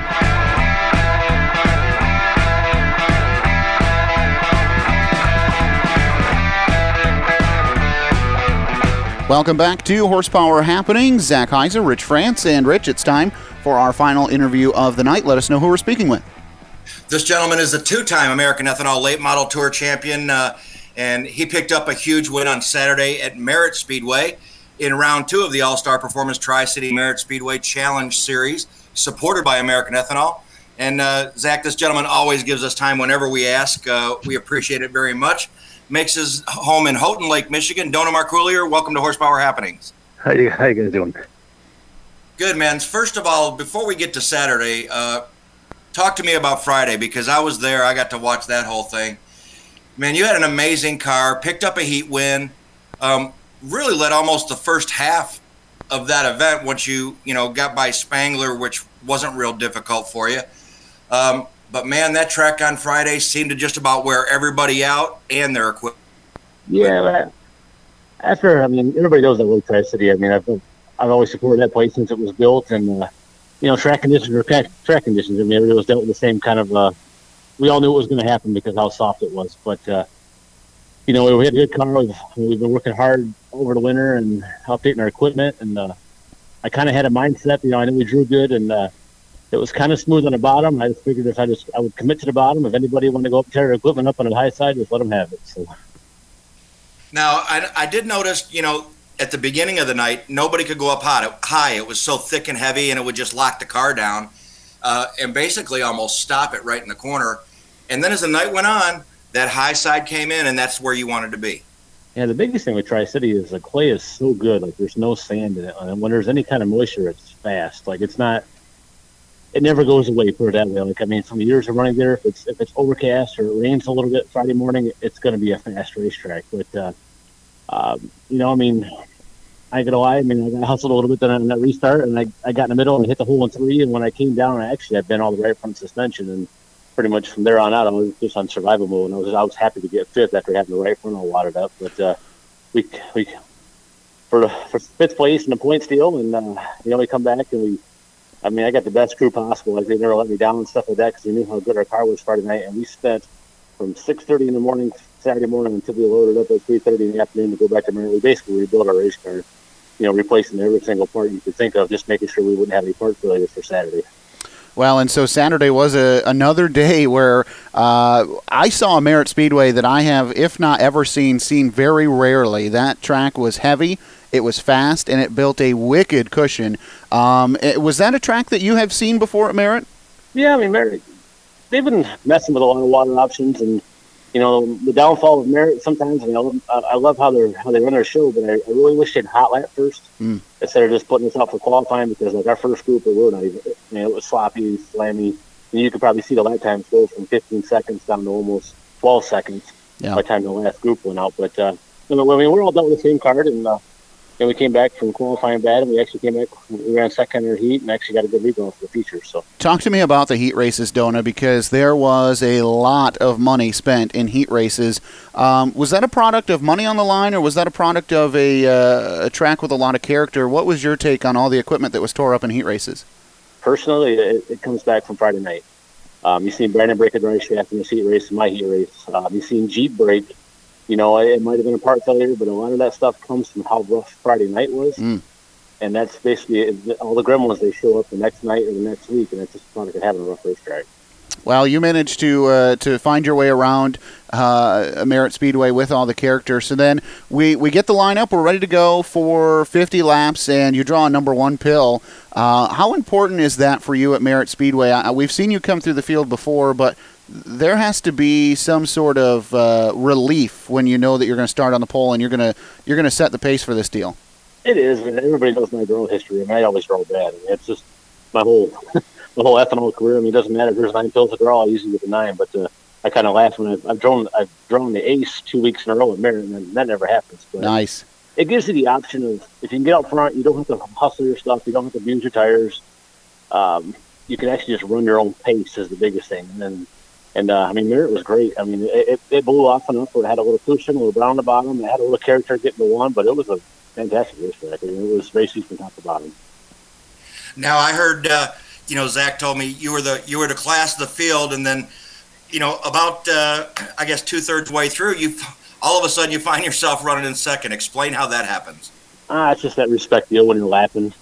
Welcome back to Horsepower Happenings. Zach Heiser, Rich France, and Rich, it's time for our final interview of the night. Let us know who we're speaking with. This gentleman is a two-time American Ethanol Late Model Tour champion, and he picked up a huge win on Saturday at Merritt Speedway in round two of the All-Star Performance Tri-City Merritt Speedway Challenge Series, supported by American Ethanol. And, Zach, this gentleman always gives us time whenever we ask. We appreciate it very much. Makes his home in Houghton Lake, Michigan. Dona Marcoullier, welcome to Horsepower Happenings. How you guys doing? Good, man. First of all, before we get to Saturday, talk to me about Friday, because I was there. I got to watch that whole thing. Man, you had an amazing car, picked up a heat win, really led almost the first half of that event once you got by Spangler, which wasn't real difficult for you. But, man, that track on Friday seemed to just about wear everybody out and their equipment. Yeah, man. Everybody knows I love Tri-City. I mean, I've always supported that place since it was built, and track conditions are track conditions. I mean, everybody was dealt with the same kind of, we all knew it was going to happen because how soft it was. But, we had a good car. We've been working hard over the winter and updating our equipment. And I kind of had a mindset, I knew we drew good. And it was kind of smooth on the bottom. I just figured if I would commit to the bottom. If anybody wanted to go up and tear their equipment up on the high side, just let them have it. So. Now, I did notice, at the beginning of the night, nobody could go up high. It was so thick and heavy, and it would just lock the car down and basically almost stop it right in the corner. And then as the night went on, that high side came in, and that's where you wanted to be. Yeah, the biggest thing with Tri-City is the clay is so good. Like, there's no sand in it. And when there's any kind of moisture, it's fast. Like, it's not – it never goes away, put it that way. Like, I mean, from the years of running there, if it's overcast or it rains a little bit Friday morning, it's going to be a fast racetrack. But, I ain't gonna lie. I mean, I got hustled a little bit then on that restart, and I got in the middle and hit the hole in three. And when I came down, I bent all the way up front suspension, and pretty much from there on out, I was just on survival mode. And I was happy to get fifth after having the right front all wadded up. But we for fifth place in the point steal, and we come back and we. I mean, I got the best crew possible. Like, they never let me down and stuff like that because they knew how good our car was Friday night. And we spent from 6:30 in the morning, Saturday morning, until we loaded up at 3:30 in the afternoon to go back to Maryland. We basically rebuilt our race car, replacing every single part you could think of, just making sure we wouldn't have any part failure for Saturday. Well, and so Saturday was another day where I saw a Merritt Speedway that I have, if not ever seen very rarely. That track was heavy. It was fast, and it built a wicked cushion. Was that a track that you have seen before at Merritt? Yeah, I mean, Merritt, they've been messing with a lot of water options, and, the downfall of Merritt sometimes, I love how they run their show, but I really wish they'd hot lap first instead of just putting us out for qualifying because, our first group, it was sloppy, slammy, and you could probably see the lap times go from 15 seconds down to almost 12 seconds by the time the last group went out. But, we're all dealt with the same card, and we came back from qualifying bad, and we actually came back. We ran second in the heat and actually got a good lead going for the feature. So, talk to me about the heat races, Dona, because there was a lot of money spent in heat races. Was that a product of money on the line, or was that a product of a track with a lot of character? What was your take on all the equipment that was tore up in heat races? Personally, it comes back from Friday night. You've seen Brandon break a dry shaft in this heat race, in my heat race. You've seen Jeep break. It might have been a part failure, but a lot of that stuff comes from how rough Friday night was. And that's basically it. All the gremlins, they show up the next night or the next week, and that's just not going to have a rough race track. Well, you managed to find your way around Merritt Speedway with all the character. So then we get the lineup. We're ready to go for 50 laps, and you draw a number one pill. How important is that for you at Merritt Speedway? We've seen you come through the field before, but there has to be some sort of relief when you know that you're going to start on the pole and you're going to set the pace for this deal. It is. Everybody knows my girl history. I always roll bad. It's just my whole ethanol career. It doesn't matter if there's 9 pills to draw. I usually get the 9, but I kind of laugh when I've drawn the ace 2 weeks in a row at Merritt, and that never happens. But nice. It gives you the option of, if you can get out front, you don't have to hustle your stuff. You don't have to abuse your tires. You can actually just run your own pace is the biggest thing, and then. And, Merritt was great. It blew off enough where it had a little cushion, a little brown on the bottom. It had a little character getting to one, but it was a fantastic race track. It was basically from top to bottom. Now, I heard, Zach told me you were the class of the field, and then, about, 2/3 way through, all of a sudden you find yourself running in second. Explain how that happens. It's just that respect deal when you're lapping.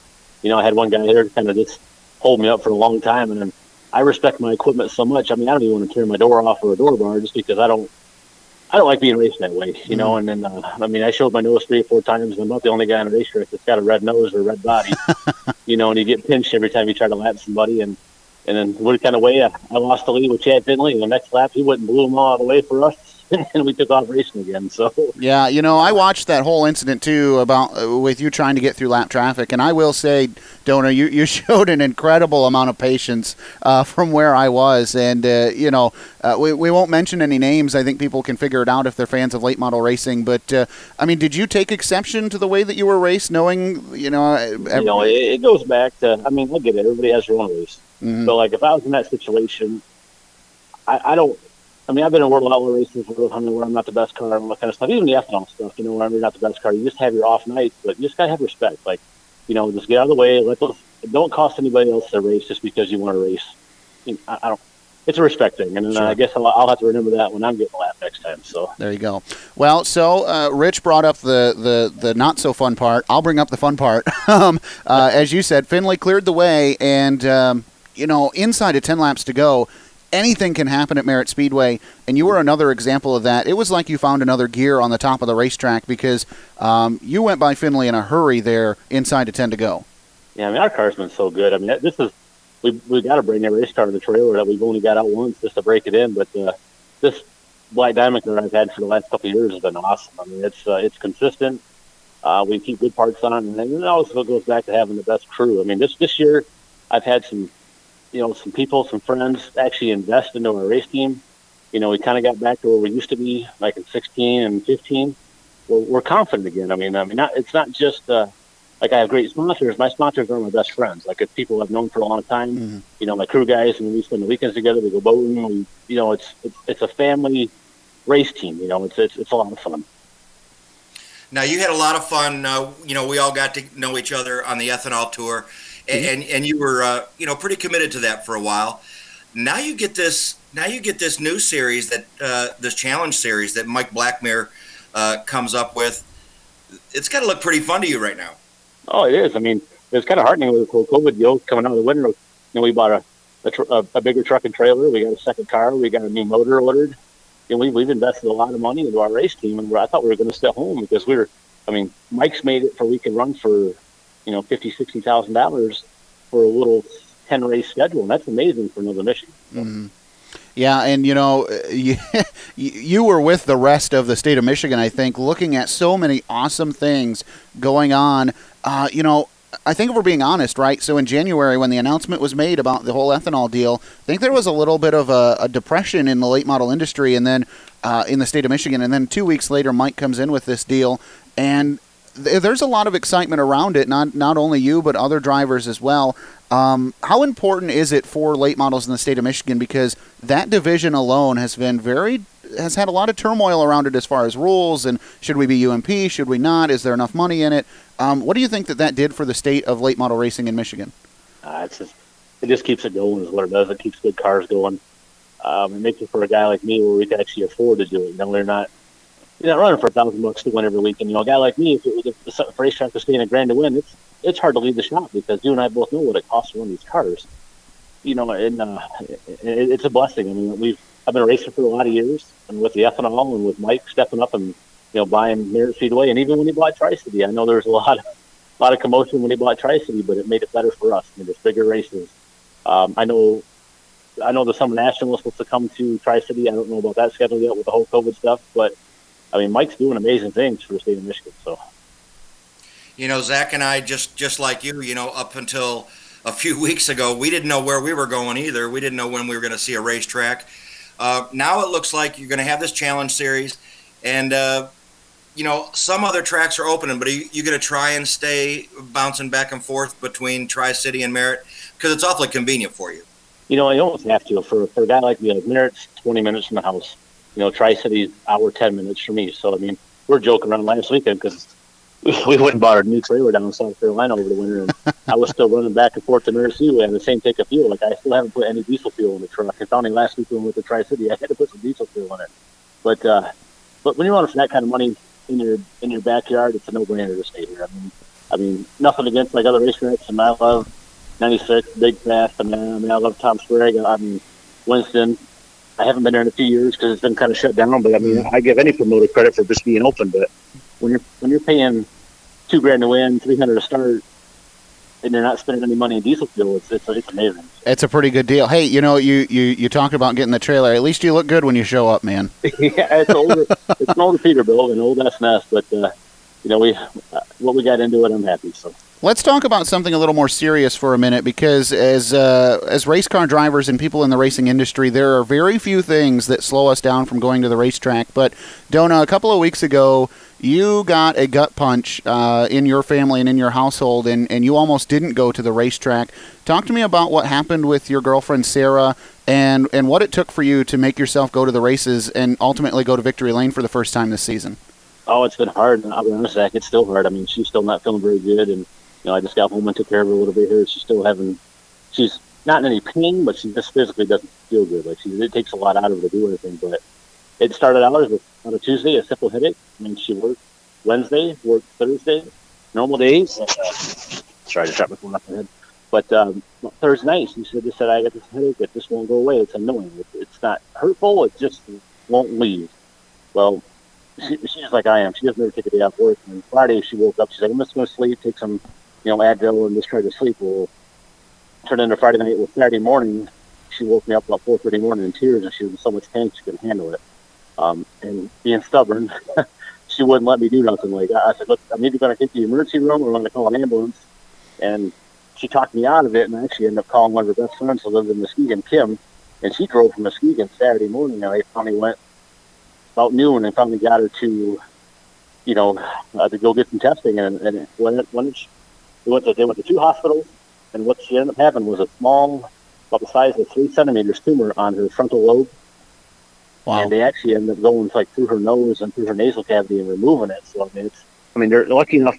I had one guy here kind of just hold me up for a long time, and then I respect my equipment so much. I don't even want to tear my door off or a door bar just because I don't like being raced that way, you know. And then, I showed my nose 3 or 4 times. And I'm not the only guy on a racetrack that's got a red nose or a red body, And you get pinched every time you try to lap somebody. And then what kind of way I lost the lead with Chad Finley. And the next lap, he wouldn't blew them all the way for us. And we took off racing again. So yeah, I watched that whole incident too about with you trying to get through lap traffic, and I will say, Dona, you showed an incredible amount of patience from where I was, and we won't mention any names. I think people can figure it out if they're fans of late model racing. But did you take exception to the way that you were raced, knowing it goes back to I get it. Everybody has their own race. Mm-hmm. So if I was in that situation, I don't. I've been in world level races, world hunting, where I'm not the best car and all that kind of stuff. Even the ethanol stuff, where you're not the best car. You just have your off nights, but you just got to have respect. Just get out of the way. Don't cost anybody else their race just because you want to race. I don't. It's a respect thing, and sure. I guess I'll have to remember that when I'm getting a lap next time. So there you go. Well, so Rich brought up the not so fun part. I'll bring up the fun part. As you said, Finley cleared the way, and inside of 10 laps to go. Anything can happen at Merritt Speedway, and you were another example of that. It was like you found another gear on the top of the racetrack because you went by Finley in a hurry there inside of 10 to go. Yeah, our car's been so good. This is – we've got to bring that race car to the trailer that we've only got out once just to break it in. But this Black Diamond that I've had for the last couple of years has been awesome. It's consistent. We keep good parts on, and then it also goes back to having the best crew. This year I've had some – some people, some friends actually invest into our race team. We kind of got back to where we used to be, like in 16 and 15. We're confident again. It's not just like, I have great sponsors. My sponsors are my best friends. Like, it's people I've known for a long time. Mm-hmm. You know, my crew guys, and we spend the weekends together. We go boating. We, you know, it's a family race team. You know, it's a lot of fun. Now, you had a lot of fun. You know, we all got to know each other on the ethanol tour, and mm-hmm. and you were you know, pretty committed to that for a while. Now you get this. Now you get this new series that this challenge series that Mike Blackmere comes up with. It's got to look pretty fun to you right now. Oh, it is. I mean, it's kind of heartening with the whole COVID deal coming out of the winter. You know, we bought a bigger truck and trailer. We got a second car. We got a new motor ordered. And we've invested a lot of money into our race team. And I thought we were going to stay home because we were, I mean, Mike's made it for we can run for, you know, $50,000, $60,000 for a little 10-race schedule. And that's amazing for Northern Michigan. So. Mm-hmm. Yeah, and, you know, you were with the rest of the state of Michigan, I think, looking at so many awesome things going on. You know, I think if we're being honest, right, so in January when the announcement was made about the whole ethanol deal, I think there was a little bit of a depression in the late model industry and then in the state of Michigan. And then 2 weeks later, Mike comes in with this deal, and there's a lot of excitement around it, not only you but other drivers as well. How important is it for late models in the state of Michigan? Because that division alone has had a lot of turmoil around it as far as rules and should we be UMP, should we not? Is there enough money in it? What do you think that did for the state of late model racing in Michigan? It just keeps it going is what it does. It keeps good cars going. It makes it for a guy like me where we can actually afford to do it. You know, you're not running for $1,000 to win every weekend. You know, a guy like me, if it was a racetrack was paying $1,000 to win, it's hard to leave the shop because you and I both know what it costs to run these cars. You know, and it's a blessing. I mean, I've been a racer for a lot of years, and with the ethanol and with Mike stepping up and, you know, buying Merritt Speedway, and even when he bought Tri-City, I know there was a lot of commotion when he bought Tri-City, but it made it better for us. I mean, there's bigger races. I know the Summer National was supposed to come to Tri-City. I don't know about that schedule yet with the whole COVID stuff, but I mean, Mike's doing amazing things for the state of Michigan. So, you know, Zach and I, just like you, you know, up until a few weeks ago, we didn't know where we were going either. We didn't know when we were going to see a racetrack. Now it looks like you're going to have this challenge series, and you know, some other tracks are opening, but you're going to try and stay bouncing back and forth between Tri-City and Merritt because it's awfully convenient for you. You know, I almost have to for a guy like me. Like Merritt's 20 minutes from the house. You know, Tri-City's hour 10 minutes for me. So, I mean, we're joking around last weekend because we went and bought our new trailer down in South Carolina over the winter, and I was still running back and forth to Merritt Speedway on the same tank of fuel. Like, I still haven't put any diesel fuel in the truck. I found it last week when we went to Tri-City. I had to put some diesel fuel in it. But when you're running for that kind of money in your backyard, it's a no-brainer to stay here. I mean, nothing against, like, other racetracks, and I love 96, Big Fast, and I love Tom Sprague, I mean, Winston. I haven't been there in a few years because it's been kind of shut down, but I mean, I give any promoter credit for just being open. But when you're paying $2,000 to win, $300 to start, and they're not spending any money in diesel fuel, it's amazing. It's a pretty good deal. Hey, you know, you talked about getting the trailer. At least you look good when you show up, man. Yeah, it's an older Peterbilt, an old SNS, but you know, what we got into it, I'm happy. So. Let's talk about something a little more serious for a minute, because as race car drivers and people in the racing industry, there are very few things that slow us down from going to the racetrack. But, Dona, a couple of weeks ago, you got a gut punch in your family and in your household, and you almost didn't go to the racetrack. Talk to me about what happened with your girlfriend, Sarah, and what it took for you to make yourself go to the races and ultimately go to Victory Lane for the first time this season. Oh, it's been hard. I'll be honest, Zach, it's still hard. I mean, she's still not feeling very good, and you know, I just got home and took care of her a little bit here. She's not in any pain, but she just physically doesn't feel good. Like, it takes a lot out of her to do anything. But it started out as on a Tuesday, a simple headache. I mean, she worked Wednesday, worked Thursday, normal days. Sorry, I just dropped my phone off my head. But Thursday night, she said, I got this headache. It just won't go away. It's annoying. It's not hurtful. It just won't leave. Well, she's like I am. She doesn't ever take a day off work. And Friday, she woke up. She's like, I'm just going to sleep, take some, you know, Advil and just try to sleep. Will turn into Friday night. Well, Saturday morning, she woke me up about 4:30 in the morning in tears, and she was in so much pain she couldn't handle it. And being stubborn, she wouldn't let me do nothing. Like, I said, look, I'm either going to take you to the emergency room or I'm going to call an ambulance. And she talked me out of it, and I actually ended up calling one of her best friends who lived in Muskegon, Kim, and she drove from Muskegon Saturday morning, and I finally went about noon and finally got her to, you know, to go get some testing, and when it They went to two hospitals, and what she ended up having was a small, about the size of 3 centimeters tumor on her frontal lobe. Wow. And they actually ended up going like through her nose and through her nasal cavity and removing it. So they're lucky enough.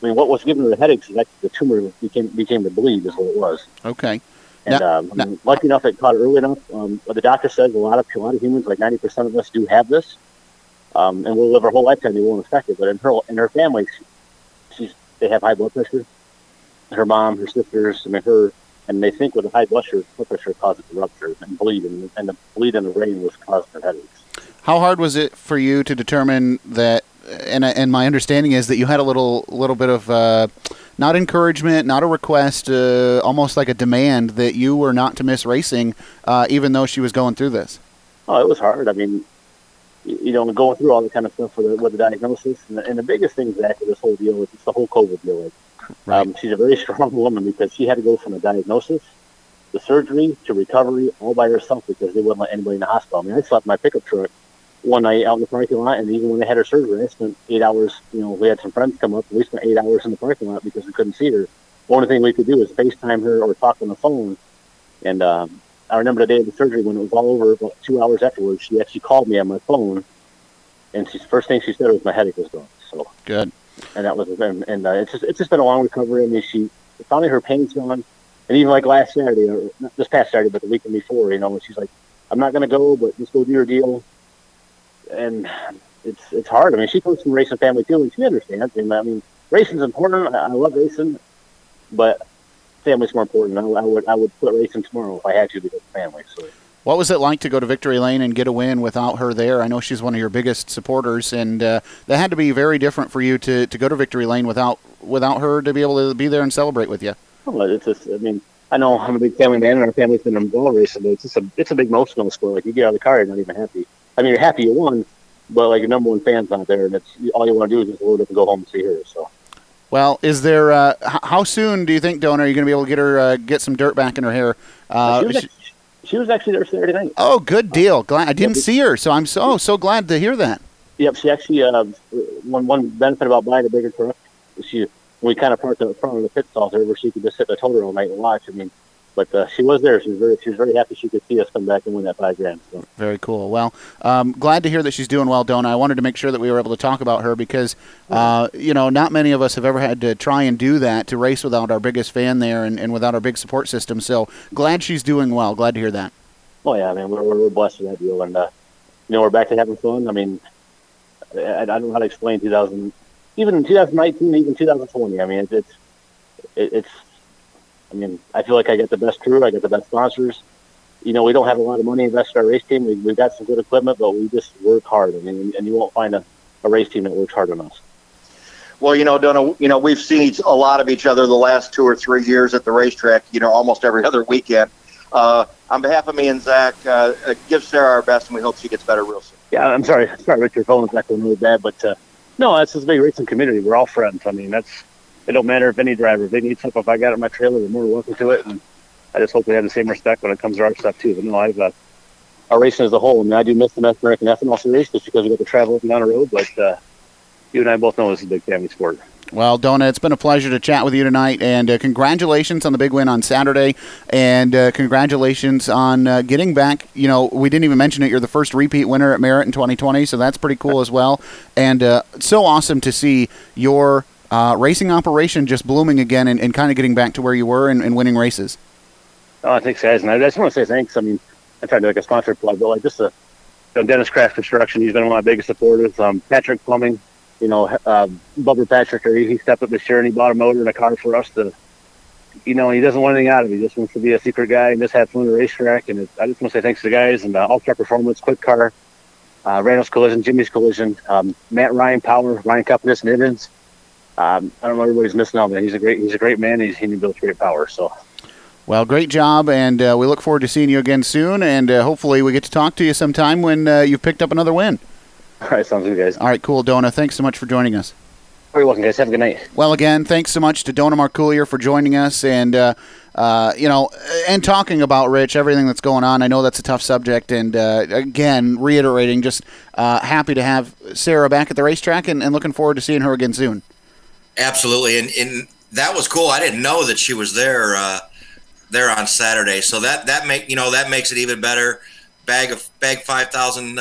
What was giving her the headaches is actually the tumor became the bleed is what it was. Okay. And lucky enough, it caught early enough. But the doctor says a lot of humans, like 90% of us, do have this, and we'll live our whole lifetime they won't affect it. But in her family, they have high blood pressure. Her mom, her sisters, and they think with the high blood pressure causes the rupture and bleed, and the bleed in the brain was causing her headaches. How hard was it for you to determine that? And my understanding is that you had a little bit of not encouragement, not a request, almost like a demand that you were not to miss racing, even though she was going through this. Oh, it was hard. Going through all the kind of stuff with the diagnosis, and the biggest thing, Zach, with this whole deal is the whole COVID deal. Right. She's a very strong woman because she had to go from the diagnosis, the surgery, to recovery all by herself because they wouldn't let anybody in the hospital. I slept in my pickup truck one night out in the parking lot, and even when they had her surgery, I spent 8 hours, we had some friends come up, and we spent 8 hours in the parking lot because we couldn't see her. The only thing we could do was FaceTime her or talk on the phone. And I remember the day of the surgery when it was all over, about 2 hours afterwards, she actually called me on my phone, and the first thing she said was my headache was gone. So good. And that was, it's just been a long recovery. She finally, her pain's gone. And even like last Saturday, or not this past Saturday, but the weekend before, she's like, I'm not going to go, but just go do your deal. And it's hard. She comes from a racing family too, and she understands. Racing's important. I love racing, but family's more important. I would quit racing tomorrow if I had to because of family. So. What was it like to go to Victory Lane and get a win without her there? I know she's one of your biggest supporters, and that had to be very different for you to go to Victory Lane without her to be able to be there and celebrate with you. Well, it's just, I know I'm a big family man, and our family's been involved racing, but it's just a big emotional sport. Like, you get out of the car, you're not even happy. You're happy you won, but your number one fan's not there, and it's all you want to do is just load up and go home and see her. So, well, is there? How soon do you think, Dona, are you going to be able to get her get some dirt back in her hair? She was actually there Saturday night. Oh, good deal. Glad I didn't see her, so I'm so glad to hear that. Yep, she actually one benefit about buying a bigger truck. We kind of parked in front of the pit stalls there where she could just sit in the toter all night and watch. But she was there. She was very happy she could see us come back and win that $5,000. So. Very cool. Well, glad to hear that she's doing well, Dona. I wanted to make sure that we were able to talk about her because, not many of us have ever had to try and do that, to race without our biggest fan there and without our big support system. So glad she's doing well. Glad to hear that. Oh, yeah. We're blessed with that deal. And, we're back to having fun. I don't know how to explain 2000, even 2019, even 2020. I feel like I get the best crew. I get the best sponsors. We don't have a lot of money invested in our race team. We've got some good equipment, but we just work hard. And you won't find a race team that works harder than us. Well, Dona, we've seen a lot of each other the last 2 or 3 years at the racetrack, almost every other weekend. On behalf of me and Zach, give Sarah our best, and we hope she gets better real soon. Yeah, I'm sorry. Richard, phone's not going really bad, but no, that's this big racing community. We're all friends. It don't matter if any driver, if they need something, if I got it in my trailer, they're more welcome to it. And I just hope they have the same respect when it comes to our stuff, too. But no, our racing as a whole. I do miss the American Ethanol Series just because we got to travel up and down the road. But you and I both know this is a big family sport. Well, Dona, it's been a pleasure to chat with you tonight, and congratulations on the big win on Saturday, and congratulations on getting back. We didn't even mention it. You're the first repeat winner at Merritt in 2020, so that's pretty cool as well. And so awesome to see your racing operation just blooming again and kind of getting back to where you were and winning races. Oh, thanks, guys. And I just want to say thanks. I'm trying to do a sponsor plug, but Dennis Kraft Construction, he's been one of my biggest supporters. Patrick Plumbing, Bubba Patrick, he stepped up this year and he bought a motor and a car for us to, he doesn't want anything out of it. He just wants to be a secret guy and just have fun at the racetrack. And I just want to say thanks to the guys and All-Star Performance, Quick Car, Randall's Collision, Jimmy's Collision, Matt Ryan Power, Ryan Koppinus and Ivins. I don't know everybody's missing out, man. He's a great man. He builds great power. So, well, great job, and we look forward to seeing you again soon. And hopefully, we get to talk to you sometime when you've picked up another win. All right, sounds good, guys. All right, cool, Dona. Thanks so much for joining us. You're welcome, guys. Have a good night. Well, again, thanks so much to Dona Marcoullier for joining us, and and talking about, Rich, everything that's going on. I know that's a tough subject, and again, reiterating, just happy to have Sarah back at the racetrack, and looking forward to seeing her again soon. Absolutely, and that was cool. I didn't know that she was there there on Saturday. So that makes it even better. Bag 5,000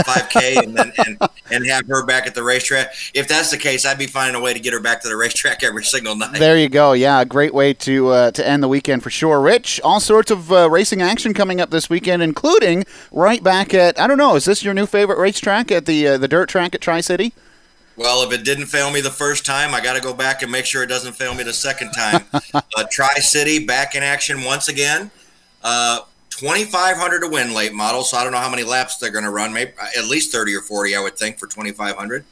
5K and have her back at the racetrack. If that's the case, I'd be finding a way to get her back to the racetrack every single night. There you go. Yeah, a great way to end the weekend for sure. Rich, all sorts of racing action coming up this weekend, including right back at, I don't know, is this your new favorite racetrack at the dirt track at Tri-City? Well, if it didn't fail me the first time, I got to go back and make sure it doesn't fail me the second time. Tri-City back in action once again. 2,500 to win late model, so I don't know how many laps they're going to run. Maybe at least 30 or 40, I would think, for 2,500,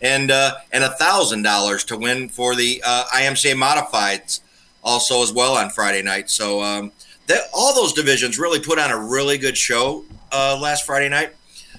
and $1,000 to win for the IMCA modifieds, also as well on Friday night. So all those divisions really put on a really good show last Friday night.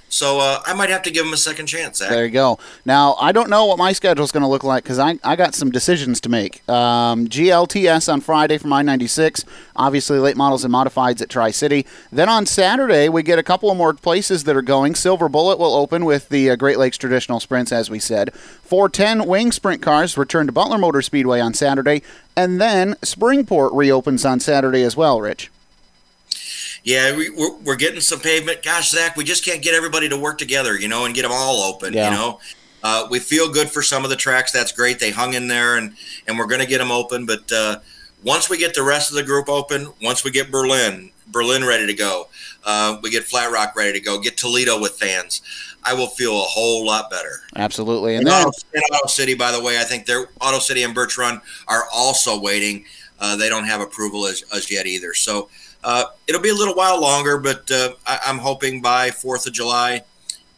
So I might have to give them a second chance, Zach. There you go. Now, I don't know what my schedule is going to look like because I got some decisions to make. GLTS on Friday from I-96. Obviously, late models and modifieds at Tri-City. Then on Saturday, we get a couple of more places that are going. Silver Bullet will open with the Great Lakes Traditional Sprints, as we said. 410 Wing Sprint Cars return to Butler Motor Speedway on Saturday. And then Springport reopens on Saturday as well, Rich. Yeah, we're getting some pavement. Gosh, Zach, we just can't get everybody to work together, you know, and get them all open, yeah. You know. We feel good for some of the tracks. That's great. They hung in there, and we're going to get them open. But once we get the rest of the group open, once we get Berlin ready to go, we get Flat Rock ready to go, get Toledo with fans, I will feel a whole lot better. Absolutely. And Auto City, by the way, I think Auto City and Birch Run are also waiting. They don't have approval as yet either. So, it'll be a little while longer, but I'm hoping by 4th of July,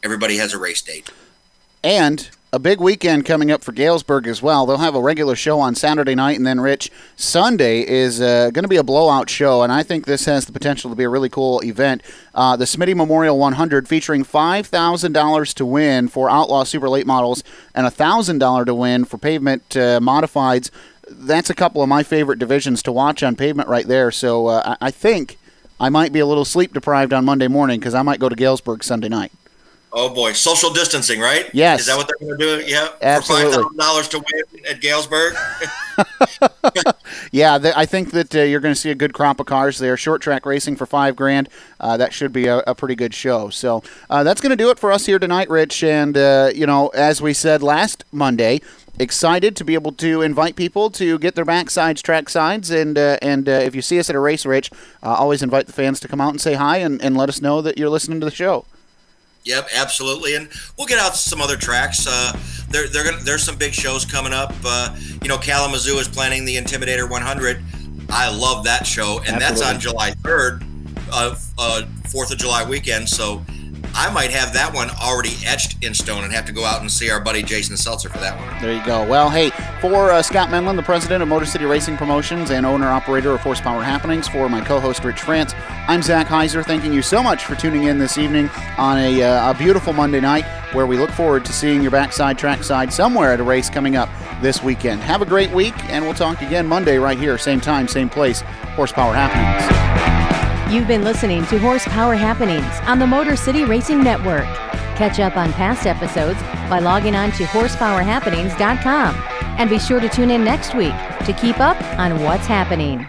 everybody has a race date. And a big weekend coming up for Galesburg as well. They'll have a regular show on Saturday night, and then, Rich, Sunday is going to be a blowout show, and I think this has the potential to be a really cool event. The Smitty Memorial 100 featuring $5,000 to win for Outlaw Super Late Models and $1,000 to win for Pavement Modifieds. That's a couple of my favorite divisions to watch on pavement right there. So I think I might be a little sleep deprived on Monday morning because I might go to Galesburg Sunday night. Oh, boy. Social distancing, right? Yes. Is that what they're going to do? Yeah. Absolutely. For $5,000 to win at Galesburg? Yeah, I think that you're going to see a good crop of cars there. Short track racing for $5,000. That should be a pretty good show. So that's going to do it for us here tonight, Rich. And, you know, as we said last Monday, excited to be able to invite people to get their backsides, track sides, and if you see us at a race, Rich, always invite the fans to come out and say hi and let us know that you're listening to the show. Yep, absolutely, and we'll get out to some other tracks. There's some big shows coming up. You know, Kalamazoo is planning the Intimidator 100. I love that show, and absolutely. That's on July 3rd, 4th of July weekend. So. I might have that one already etched in stone and have to go out and see our buddy Jason Seltzer for that one. There you go. Well, hey, for Scott Menlin, the president of Motor City Racing Promotions and owner-operator of Horsepower Happenings, for my co-host Rich France, I'm Zach Heiser, thanking you so much for tuning in this evening on a beautiful Monday night where we look forward to seeing your backside, trackside, somewhere at a race coming up this weekend. Have a great week, and we'll talk again Monday right here, same time, same place, Horsepower Happenings. You've been listening to Horsepower Happenings on the Motor City Racing Network. Catch up on past episodes by logging on to horsepowerhappenings.com. And be sure to tune in next week to keep up on what's happening.